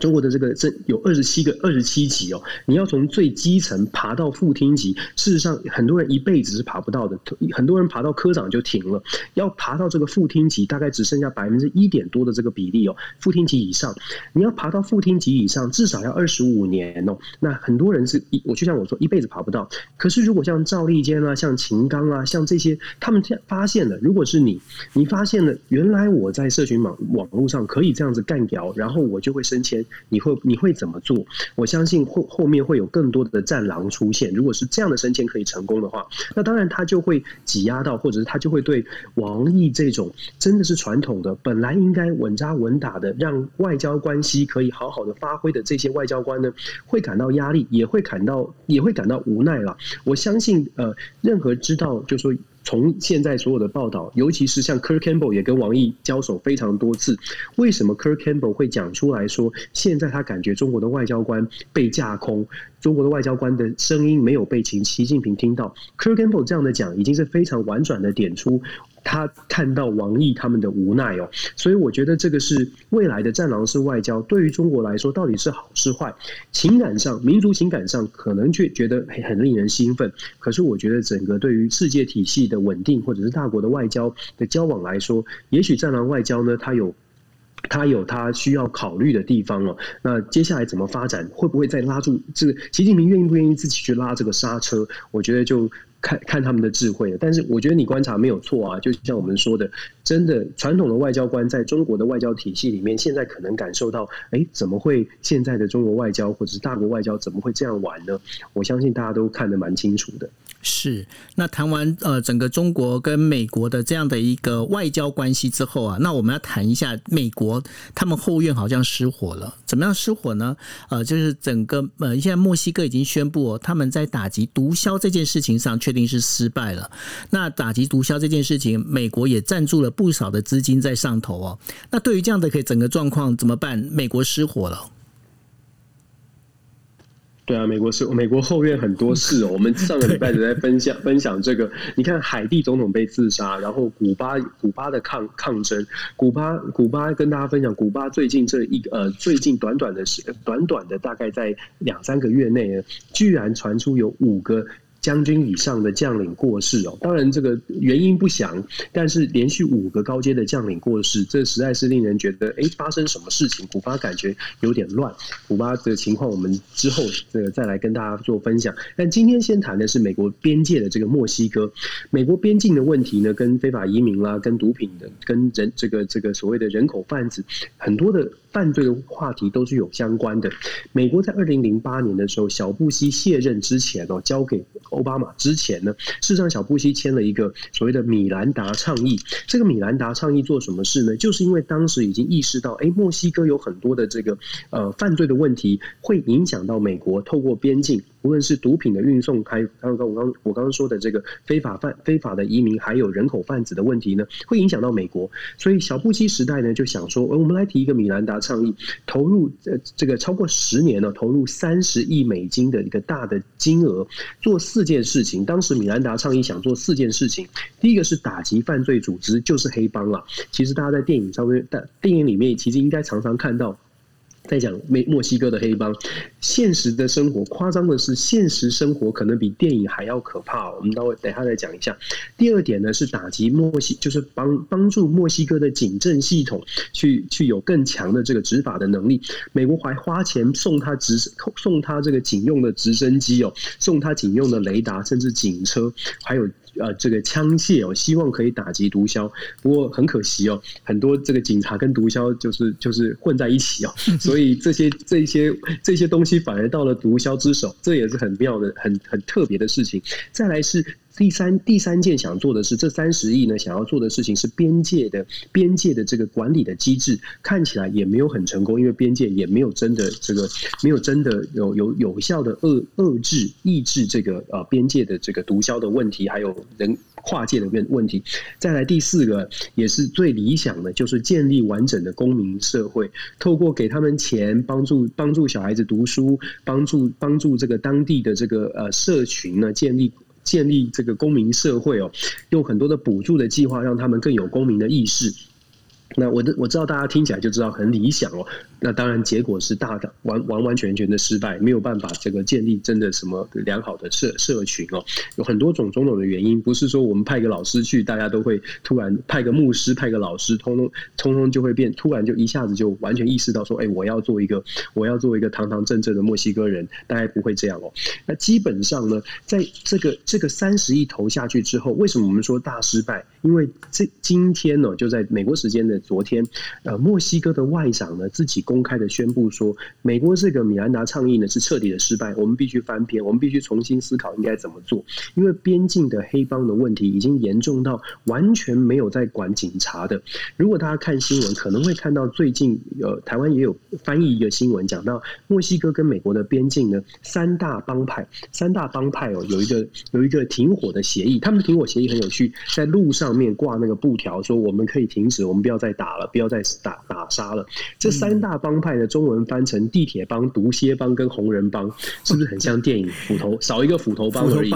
中国的这个有27级哦，你要从最基层爬到副厅级，事实上很多人一辈子是爬不到的，很多人爬到科长就停了，要爬到这个副厅级大概只剩下1%多的这个比例哦。副厅级以上，你要爬到副厅级以上至少要25年哦。那很多人是我就像我说一辈子爬不到，可是如果像赵立坚啊、像秦刚啊、像这些，他们发现了，如果是你发现了原来我在社群网络上可以这样子干掉，然后我就会升迁，你会怎么做？我相信后面会有更多的战狼出现。如果是这样的升迁可以成功的话，那当然他就会挤压到，或者是他就会对王毅这种真的是传统的本来应该稳扎稳打的让外交关系可以好好的发挥的这些外交官呢，会感到压力，也会感到无奈了。我相信任何知道就是说从现在所有的报道，尤其是像 Kurt Campbell 也跟王毅交手非常多次，为什么 Kurt Campbell 会讲出来说现在他感觉中国的外交官被架空，中国的外交官的声音没有被习近平听到？ Kurt Campbell 这样的讲已经是非常婉转的点出他看到王毅他们的无奈哦。所以我觉得这个是未来的战狼式外交对于中国来说到底是好是坏。情感上，民族情感上可能却觉得很令人兴奋，可是我觉得整个对于世界体系的稳定，或者是大国的外交的交往来说，也许战狼外交呢，它有它需要考虑的地方哦。那接下来怎么发展，会不会再拉住这个习近平愿不愿意自己去拉这个刹车，我觉得就看他们的智慧了。但是我觉得你观察没有错啊，就像我们说的，真的传统的外交官在中国的外交体系里面，现在可能感受到，怎么会现在的中国外交或者是大国外交怎么会这样玩呢？我相信大家都看得蛮清楚的。是，那谈完整个中国跟美国的这样的一个外交关系之后啊，那我们要谈一下美国，他们后院好像失火了。怎么样失火呢？就是整个现在墨西哥已经宣布他们在打击毒枭这件事情上确定是失败了。那打击毒枭这件事情，美国也赞助了不少的资金在上头哦。那对于这样的整个状况怎么办？美国失火了。对啊，美国后院很多事哦。我们上个礼拜也在分享这个，你看海地总统被刺杀，然后古巴的抗争，古巴跟大家分享，古巴最近短短的大概在2-3个月内呢，居然传出有5个将军以上的将领过世哦。当然这个原因不详，但是连续5个高阶的将领过世，这实在是令人觉得发生什么事情，古巴感觉有点乱。古巴的情况我们之后再来跟大家做分享，但今天先谈的是美国边界的这个墨西哥。美国边境的问题呢，跟非法移民啦、跟毒品的、跟人这个所谓的人口贩子，很多的犯罪的话题都是有相关的。美国在2008年的时候，小布希卸任之前哦，交给奥巴马之前呢，事实上小布希签了一个所谓的米兰达倡议。这个米兰达倡议做什么事呢？就是因为当时已经意识到，墨西哥有很多的这个犯罪的问题，会影响到美国透过边境。无论是毒品的运送，还有我刚刚说的这个非法的移民，还有人口贩子的问题呢，会影响到美国。所以小布希时代呢，就想说，我们来提一个米兰达倡议，投入这个超过10年呢，投入30亿美金的一个大的金额，做4件事情。当时米兰达倡议想做4件事情，第一个是打击犯罪组织，就是黑帮啦。其实大家在电影里面其实应该常常看到。在讲墨西哥的黑帮，现实的生活，夸张的是现实生活可能比电影还要可怕我们等一下再讲一下。第二点呢，是打击就是帮助墨西哥的警政系统去有更强的这个执法的能力。美国还花钱送他这个警用的直升机哦，送他警用的雷达，甚至警车，还有这个枪械哦，希望可以打击毒枭。不过很可惜哦，很多这个警察跟毒枭就是混在一起哦，所以这些东西反而到了毒枭之手，这也是很妙的、很特别的事情。再来是第三件想做的是，这30亿呢，想要做的事情是边界的这个管理的机制，看起来也没有很成功，因为边界也没有真的有效的抑制这个边界的这个毒枭的问题，还有人跨界的问题。再来第4个也是最理想的，就是建立完整的公民社会，透过给他们钱，帮助小孩子读书，帮助这个当地的这个社群呢，建立这个公民社会哦，用很多的补助的计划，让他们更有公民的意识。那我知道大家听起来就知道很理想哦，那当然结果是完全的失败，没有办法这个建立真的什么良好的社群哦，有很多种种的原因，不是说我们派个老师去，大家都会突然派个牧师派个老师，通通就会突然就一下子就完全意识到说，我要做一个堂堂正正的墨西哥人，大概不会这样哦。那基本上呢，在这个30亿投下去之后，为什么我们说大失败？因为今天呢，就在美国时间的昨天，墨西哥的外长呢自己公开的宣布说，美国这个米兰达倡议呢是彻底的失败，我们必须翻篇，我们必须重新思考应该怎么做。因为边境的黑帮的问题已经严重到完全没有在管警察的。如果大家看新闻，可能会看到最近台湾也有翻译一个新闻，讲到墨西哥跟美国的边境呢，三大帮派哦，有一个停火的协议，他们的停火协议很有趣，在路上面挂那个布条说，我们可以停止，我们不要再打了，不要再打杀了。这3大帮派的中文翻成地铁帮、毒蝎帮跟红人帮，是不是很像电影？少一个斧头帮而已。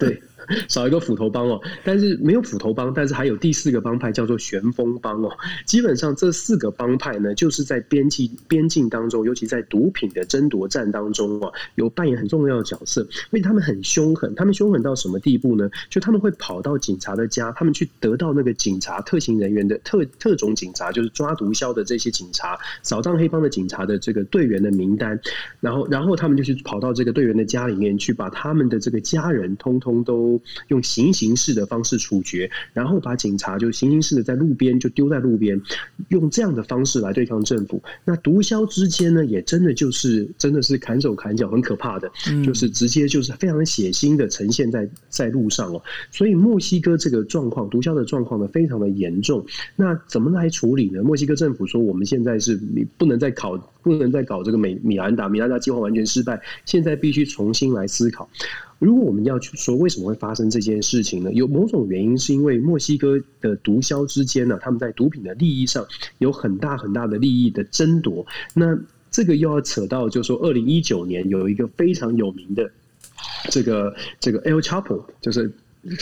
对。少一个斧头帮哦，但是没有斧头帮，但是还有第4个帮派叫做旋风帮哦。基本上这4个帮派呢，就是在边境当中，尤其在毒品的争夺战当中啊，有扮演很重要的角色。因为他们很凶狠，他们凶狠到什么地步呢？就他们会跑到警察的家，他们去得到那个警察特勤人员的特种警察，就是抓毒枭的这些警察、扫荡黑帮的警察的这个队员的名单，然后他们就去跑到这个队员的家里面去，把他们的这个家人通通都用行刑式的方式处决，然后把警察就行刑式的在路边就丢在路边，用这样的方式来对抗政府。那毒枭之间呢，也真的是砍手砍脚，很可怕的，就是直接就是非常血腥的呈现在路上哦。所以墨西哥这个状况，毒枭的状况呢，非常的严重。那怎么来处理呢？墨西哥政府说，我们现在是不能再搞这个米兰达计划完全失败，现在必须重新来思考。如果我们要去说为什么会发生这件事情呢？有某种原因是因为墨西哥的毒枭之间呢，他们在毒品的利益上有很大的利益的争夺。那这个又要扯到，就是说2019年有一个非常有名的这个 El Chapo， 就是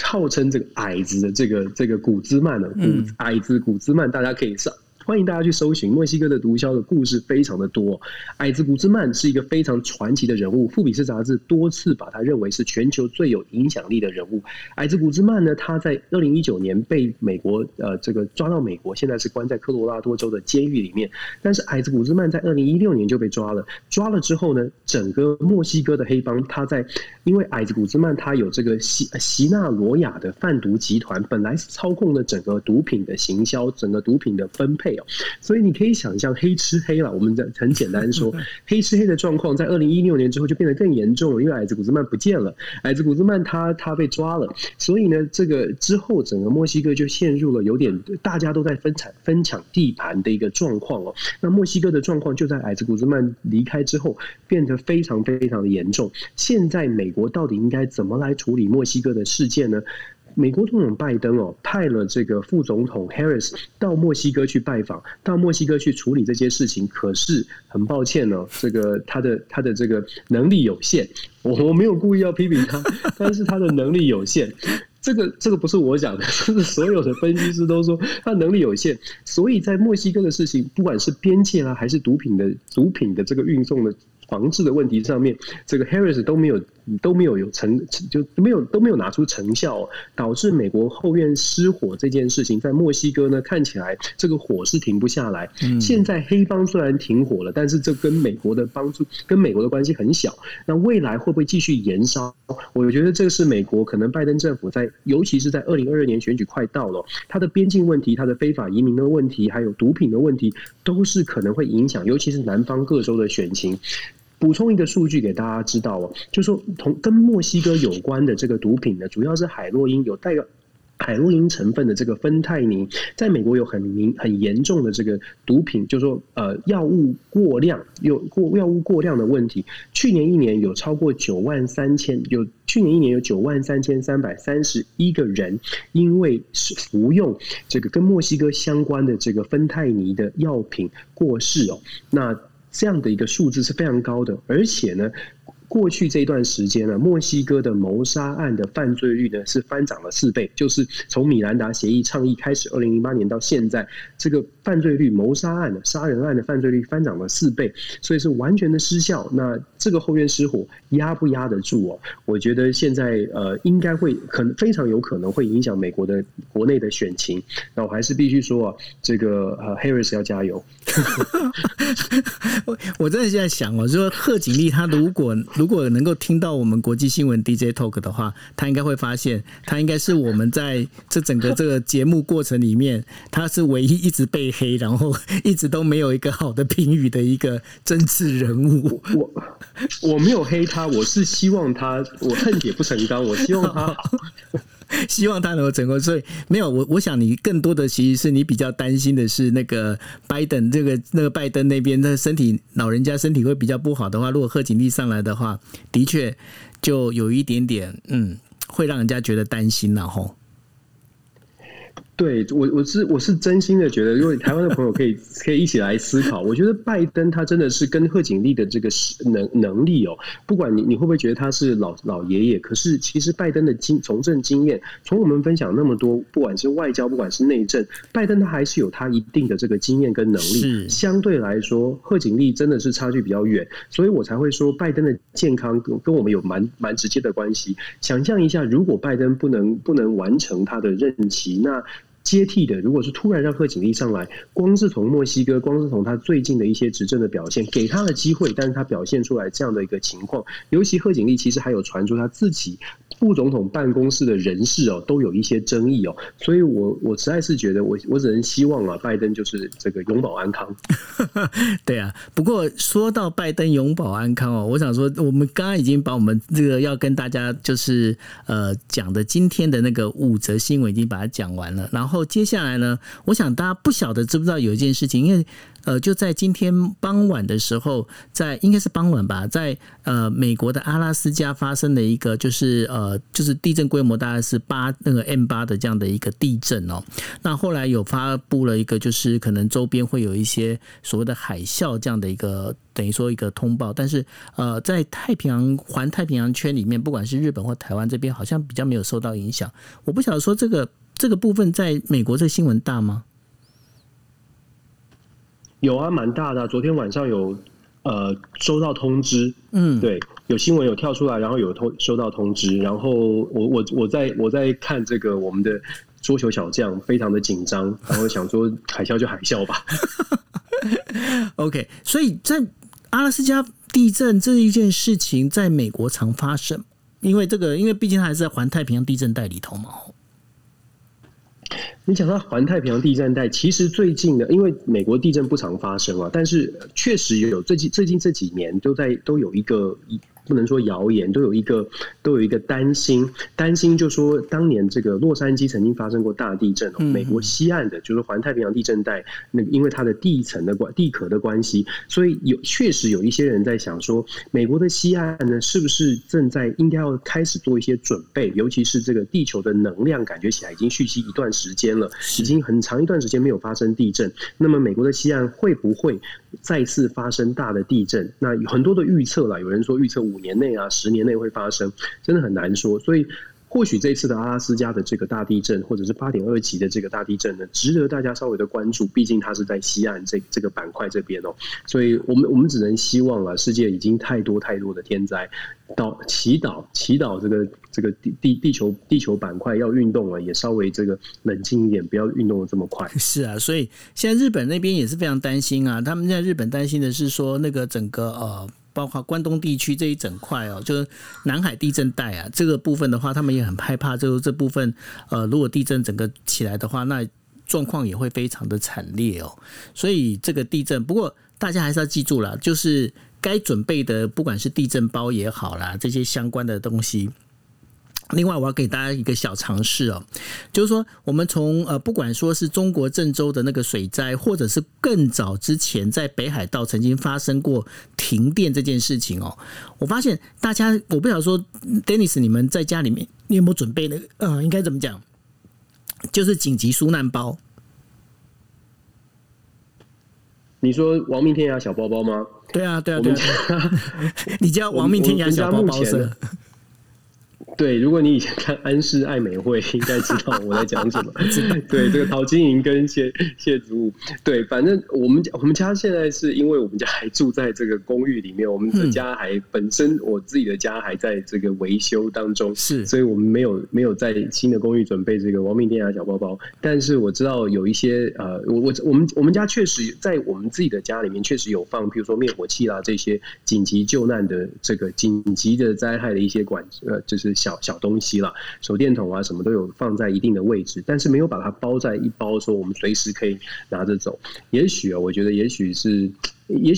号称这个矮子的这个古兹曼呢，矮子古兹曼，大家可以上。欢迎大家去搜寻墨西哥的毒枭的故事非常的多。矮子古兹曼是一个非常传奇的人物，富比士杂志多次把他认为是全球最有影响力的人物。矮子古兹曼呢，他在2019年被美国这个抓到美国，现在是关在科罗拉多州的监狱里面。但是矮子古兹曼在2016年就被抓了，抓了之后呢，整个墨西哥的黑帮，他在因为矮子古兹曼他有这个西纳罗亚的贩毒集团，本来是操控了整个毒品的行销，整个毒品的分配哦。所以你可以想象黑吃黑啦，我们很简单说黑吃黑的状况在2016年之后就变得更严重了，因为矮子古兹曼不见了，矮子古兹曼他被抓了，所以呢这个之后整个墨西哥就陷入了有点大家都在分抢地盘的一个状况哦。那墨西哥的状况就在矮子古兹曼离开之后变得非常非常的严重。现在美国到底应该怎么来处理墨西哥的事件呢？美国总统拜登哦，派了这个副总统 Harris 到墨西哥去拜访，到墨西哥去处理这些事情。可是很抱歉哦，这个他的这个能力有限，我没有故意要批评他，但是他的能力有限。这个不是我讲的，是所有的分析师都说他能力有限，所以在墨西哥的事情，不管是边界啦，还是毒品的这个运送的防治的问题上面，这个 Harris 都没有拿出成效哦，导致美国后院失火这件事情在墨西哥呢看起来这个火是停不下来。现在黑帮虽然停火了，但是这跟美国的关系很小，那未来会不会继续延烧？我觉得这是美国可能拜登政府在尤其是在2022年选举快到了，他的边境问题，他的非法移民的问题，还有毒品的问题，都是可能会影响尤其是南方各州的选情。补充一个数据给大家知道哦，就是说跟墨西哥有关的这个毒品呢，主要是海洛因，有带个海洛因成分的这个芬太尼，在美国有很严重的这个毒品，就是说药物过量的问题。去年一年有93331个人因为服用这个跟墨西哥相关的这个芬太尼的药品过世哦。那这样的一个数字是非常高的，而且呢过去这一段时间呢，墨西哥的谋杀案的犯罪率呢是翻涨了4倍，就是从米兰达协议倡议开始，2008年到现在，这个犯罪率，谋杀案、杀人案的犯罪率翻涨了4倍，所以是完全的失效。那这个后院失火压不压得住哦？我觉得现在应该会非常有可能会影响美国的国内的选情。那我还是必须说啊，这个Harris 要加油。我真的在想哦，就是贺锦丽他如果能够听到我们国际新闻 DJ Talk 的话，他应该会发现，他应该是我们在这整个这个节目过程里面，他是唯一一直被黑，然后一直都没有一个好的评语的一个政治人物。我没有黑他，我是希望他，我恨铁不成钢，我希望他好。希望他能够成功，所以没有我想你更多的其实是你比较担心的是那个拜登，那个拜登那边的老人家身体会比较不好的话，如果贺锦丽上来的话，的确就有一点点会让人家觉得担心啦吼。对，我是真心的觉得，如果台湾的朋友可以一起来思考，我觉得拜登他真的是跟贺锦丽的这个能力哦，不管你会不会觉得他是老爷爷，可是其实拜登的从政经验，从我们分享那么多，不管是外交，不管是内政，拜登他还是有他一定的这个经验跟能力。相对来说，贺锦丽真的是差距比较远，所以我才会说拜登的健康跟我们有蛮直接的关系。想象一下，如果拜登不能完成他的任期，那接替的，如果是突然让贺锦丽上来，光是从墨西哥，光是从他最近的一些执政的表现，给他的机会，但是他表现出来这样的一个情况，尤其贺锦丽其实还有传出他自己副总统办公室的人事哦，都有一些争议哦，所以我实在是觉得我只能希望啊，拜登就是这个永保安康。对啊，不过说到拜登永保安康哦，我想说我们刚刚已经把我们这个要跟大家就是讲的今天的那个5则新闻已经把它讲完了，然后接下来呢，我想大家不晓得知不知道有一件事情，因为就在今天傍晚的时候，应该是傍晚吧，在美国的阿拉斯加发生了一个就是地震规模大概是M8的这样的一个地震哦。那后来有发布了一个就是可能周边会有一些所谓的海啸这样的一个等于说一个通报，但是在环太平洋圈里面，不管是日本或台湾这边，好像比较没有受到影响。我不晓得说这个部分在美国这新闻大吗？有啊，蛮大的、啊。昨天晚上有收到通知，嗯，对，有新闻有跳出来，然后有收到通知，然后我在看这个我们的桌球小将，非常的紧张，然后想说海啸就海啸吧。OK， 所以在阿拉斯加地震这一件事情，在美国常发生，因为毕竟它还是在环太平洋地震带里头嘛。你讲到环太平洋地震带，其实最近的，因为美国地震不常发生啊，但是确实有最近这几年都有一个不能说谣言，都有一个担心，就说当年这个洛杉矶曾经发生过大地震、哦，美国西岸的，就是环太平洋地震带，那因为它的地壳的关系，所以确实有一些人在想说，美国的西岸呢，是不是应该要开始做一些准备，尤其是这个地球的能量，感觉起来已经蓄积一段时间了，已经很长一段时间没有发生地震，那么美国的西岸会不会再次发生大的地震？那有很多的预测啦，有人说预测5年内啊，10年内会发生，真的很难说。所以，或许这次的阿拉斯加的这个大地震，或者是8.2级的这个大地震呢，值得大家稍微的关注。毕竟它是在西岸这个板块这边哦，所以我们只能希望啊，世界已经太多太多的天灾，祈祷这个地球板块要运动了，也稍微这个冷静一点，不要运动的这么快。是啊，所以现在日本那边也是非常担心啊，他们在日本担心的是说那个整个包括关东地区这一整块哦，就是南海地震带啊，这个部分的话，他们也很害怕，就是这部分如果地震整个起来的话，那状况也会非常的惨烈哦。所以这个地震，不过大家还是要记住了，就是该准备的，不管是地震包也好啦，这些相关的东西。另外我要给大家一个小尝试哦，就是说我们从不管说是中国郑州的那个水灾，或者是更早之前在北海道曾经发生过停电这件事情哦，我发现大家，我不晓得说 Dennis 你们在家里面你有没有准备那个应该怎么讲，就是紧急纾难包。你说亡命天涯小包包吗？对啊你叫亡命天涯小包包是？对，如果你以前看安室爱美惠，应该知道我在讲什么。对，这个陶晶莹跟谢祖武，对，反正我们家现在是因为我们家还住在这个公寓里面，我们的家还本身我自己的家还在这个维修当中，是，所以我们没有在新的公寓准备这个亡命天涯小包包。但是我知道有一些我们家确实在我们自己的家里面确实有放，比如说灭火器啦这些紧急救难的这个紧急的灾害的一些就是小东西啦，手电筒啊什么都有放在一定的位置，但是没有把它包在一包说我们随时可以拿着走。也许啊，我觉得也许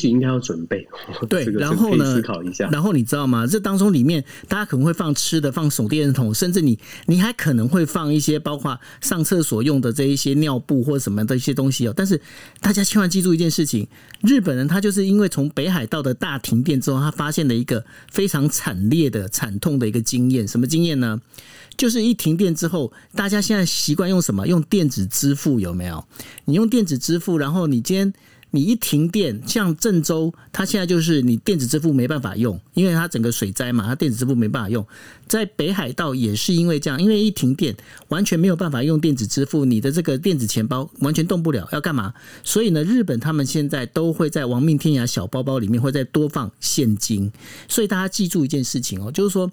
应该要准备。对，这个然后呢，可以思考一下。然后你知道吗？这当中里面大家可能会放吃的，放手电筒，甚至你还可能会放一些包括上厕所用的这一些尿布或什么的一些东西哦。但是大家千万记住一件事情：日本人他就是因为从北海道的大停电之后，他发现了一个非常惨烈的、惨痛的一个经验。什么经验呢？就是一停电之后，大家现在习惯用什么？用电子支付有没有？你用电子支付，然后你今天。你一停电，像郑州，它现在就是你电子支付没办法用，因为它整个水灾嘛，它电子支付没办法用。在北海道也是因为这样，因为一停电，完全没有办法用电子支付，你的这个电子钱包完全动不了，要干嘛？所以呢，日本他们现在都会在亡命天涯小包包里面会再多放现金。所以大家记住一件事情哦，就是说，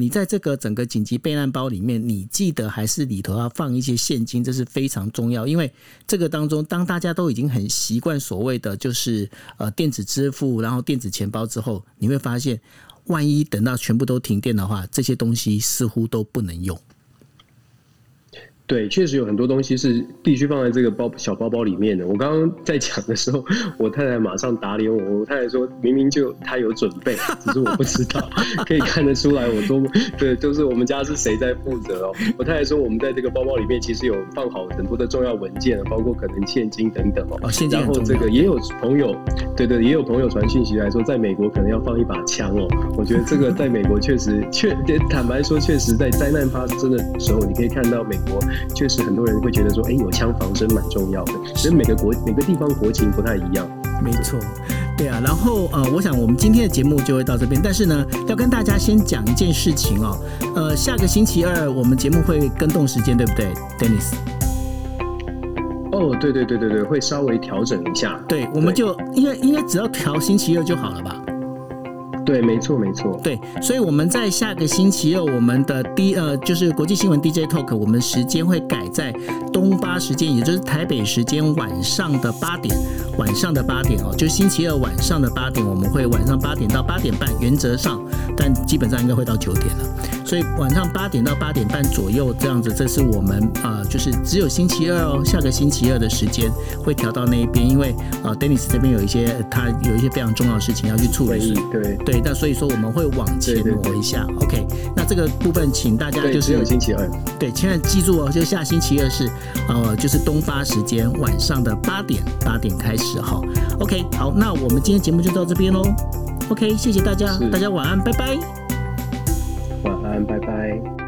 你在这个整个紧急备难包里面，你记得还是里头要放一些现金，这是非常重要，因为这个当中，当大家都已经很习惯所谓的就是电子支付，然后电子钱包之后，你会发现，万一等到全部都停电的话，这些东西似乎都不能用。对，确实有很多东西是必须放在这个小包包里面的。我刚刚在讲的时候，我太太马上打脸我。我太太说，明明就她有准备，只是我不知道，可以看得出来我多么对，就是我们家是谁在负责哦。我太太说，我们在这个包包里面其实有放好很多的重要文件，包括可能现金等等哦。现金很重要。然后这个也有朋友，对，也有朋友传讯息来说，在美国可能要放一把枪哦。我觉得这个在美国确实，坦白说，确实在灾难发生的时候，你可以看到美国。确实很多人会觉得说有枪防身蛮重要的，所以每个地方国情不太一样。没错，对啊，然后我想我们今天的节目就会到这边，但是呢，要跟大家先讲一件事情哦，下个星期2我们节目会更动时间，对不对 ，Dennis？哦，对对对对对，会稍微调整一下。对，我们就应该只要调星期六就好了吧？对，没错没错。对，所以我们在下个星期六，我们的就是国际新闻 DJ Talk， 我们时间会改在东巴时间，也就是台北时间晚上的8点，哦，就是星期二晚上的8点，我们会晚上8点到8点半，原则上，但基本上应该会到9点了。所以晚上8点到8点半左右这样子，这是我们就是只有星期二哦，下个星期二的时间会调到那一边，因为Dennis 这边有一些非常重要的事情要去处理，对，那所以说我们会往前挪一下，对对对 ，OK， 那这个部分请大家就是只有星期二，对，现在记住哦，就下星期二是就是东巴时间晚上的8点开始哈 ，OK， 好，那我们今天节目就到这边喽 ，OK， 谢谢大家，大家晚安，拜拜。晚安，拜拜。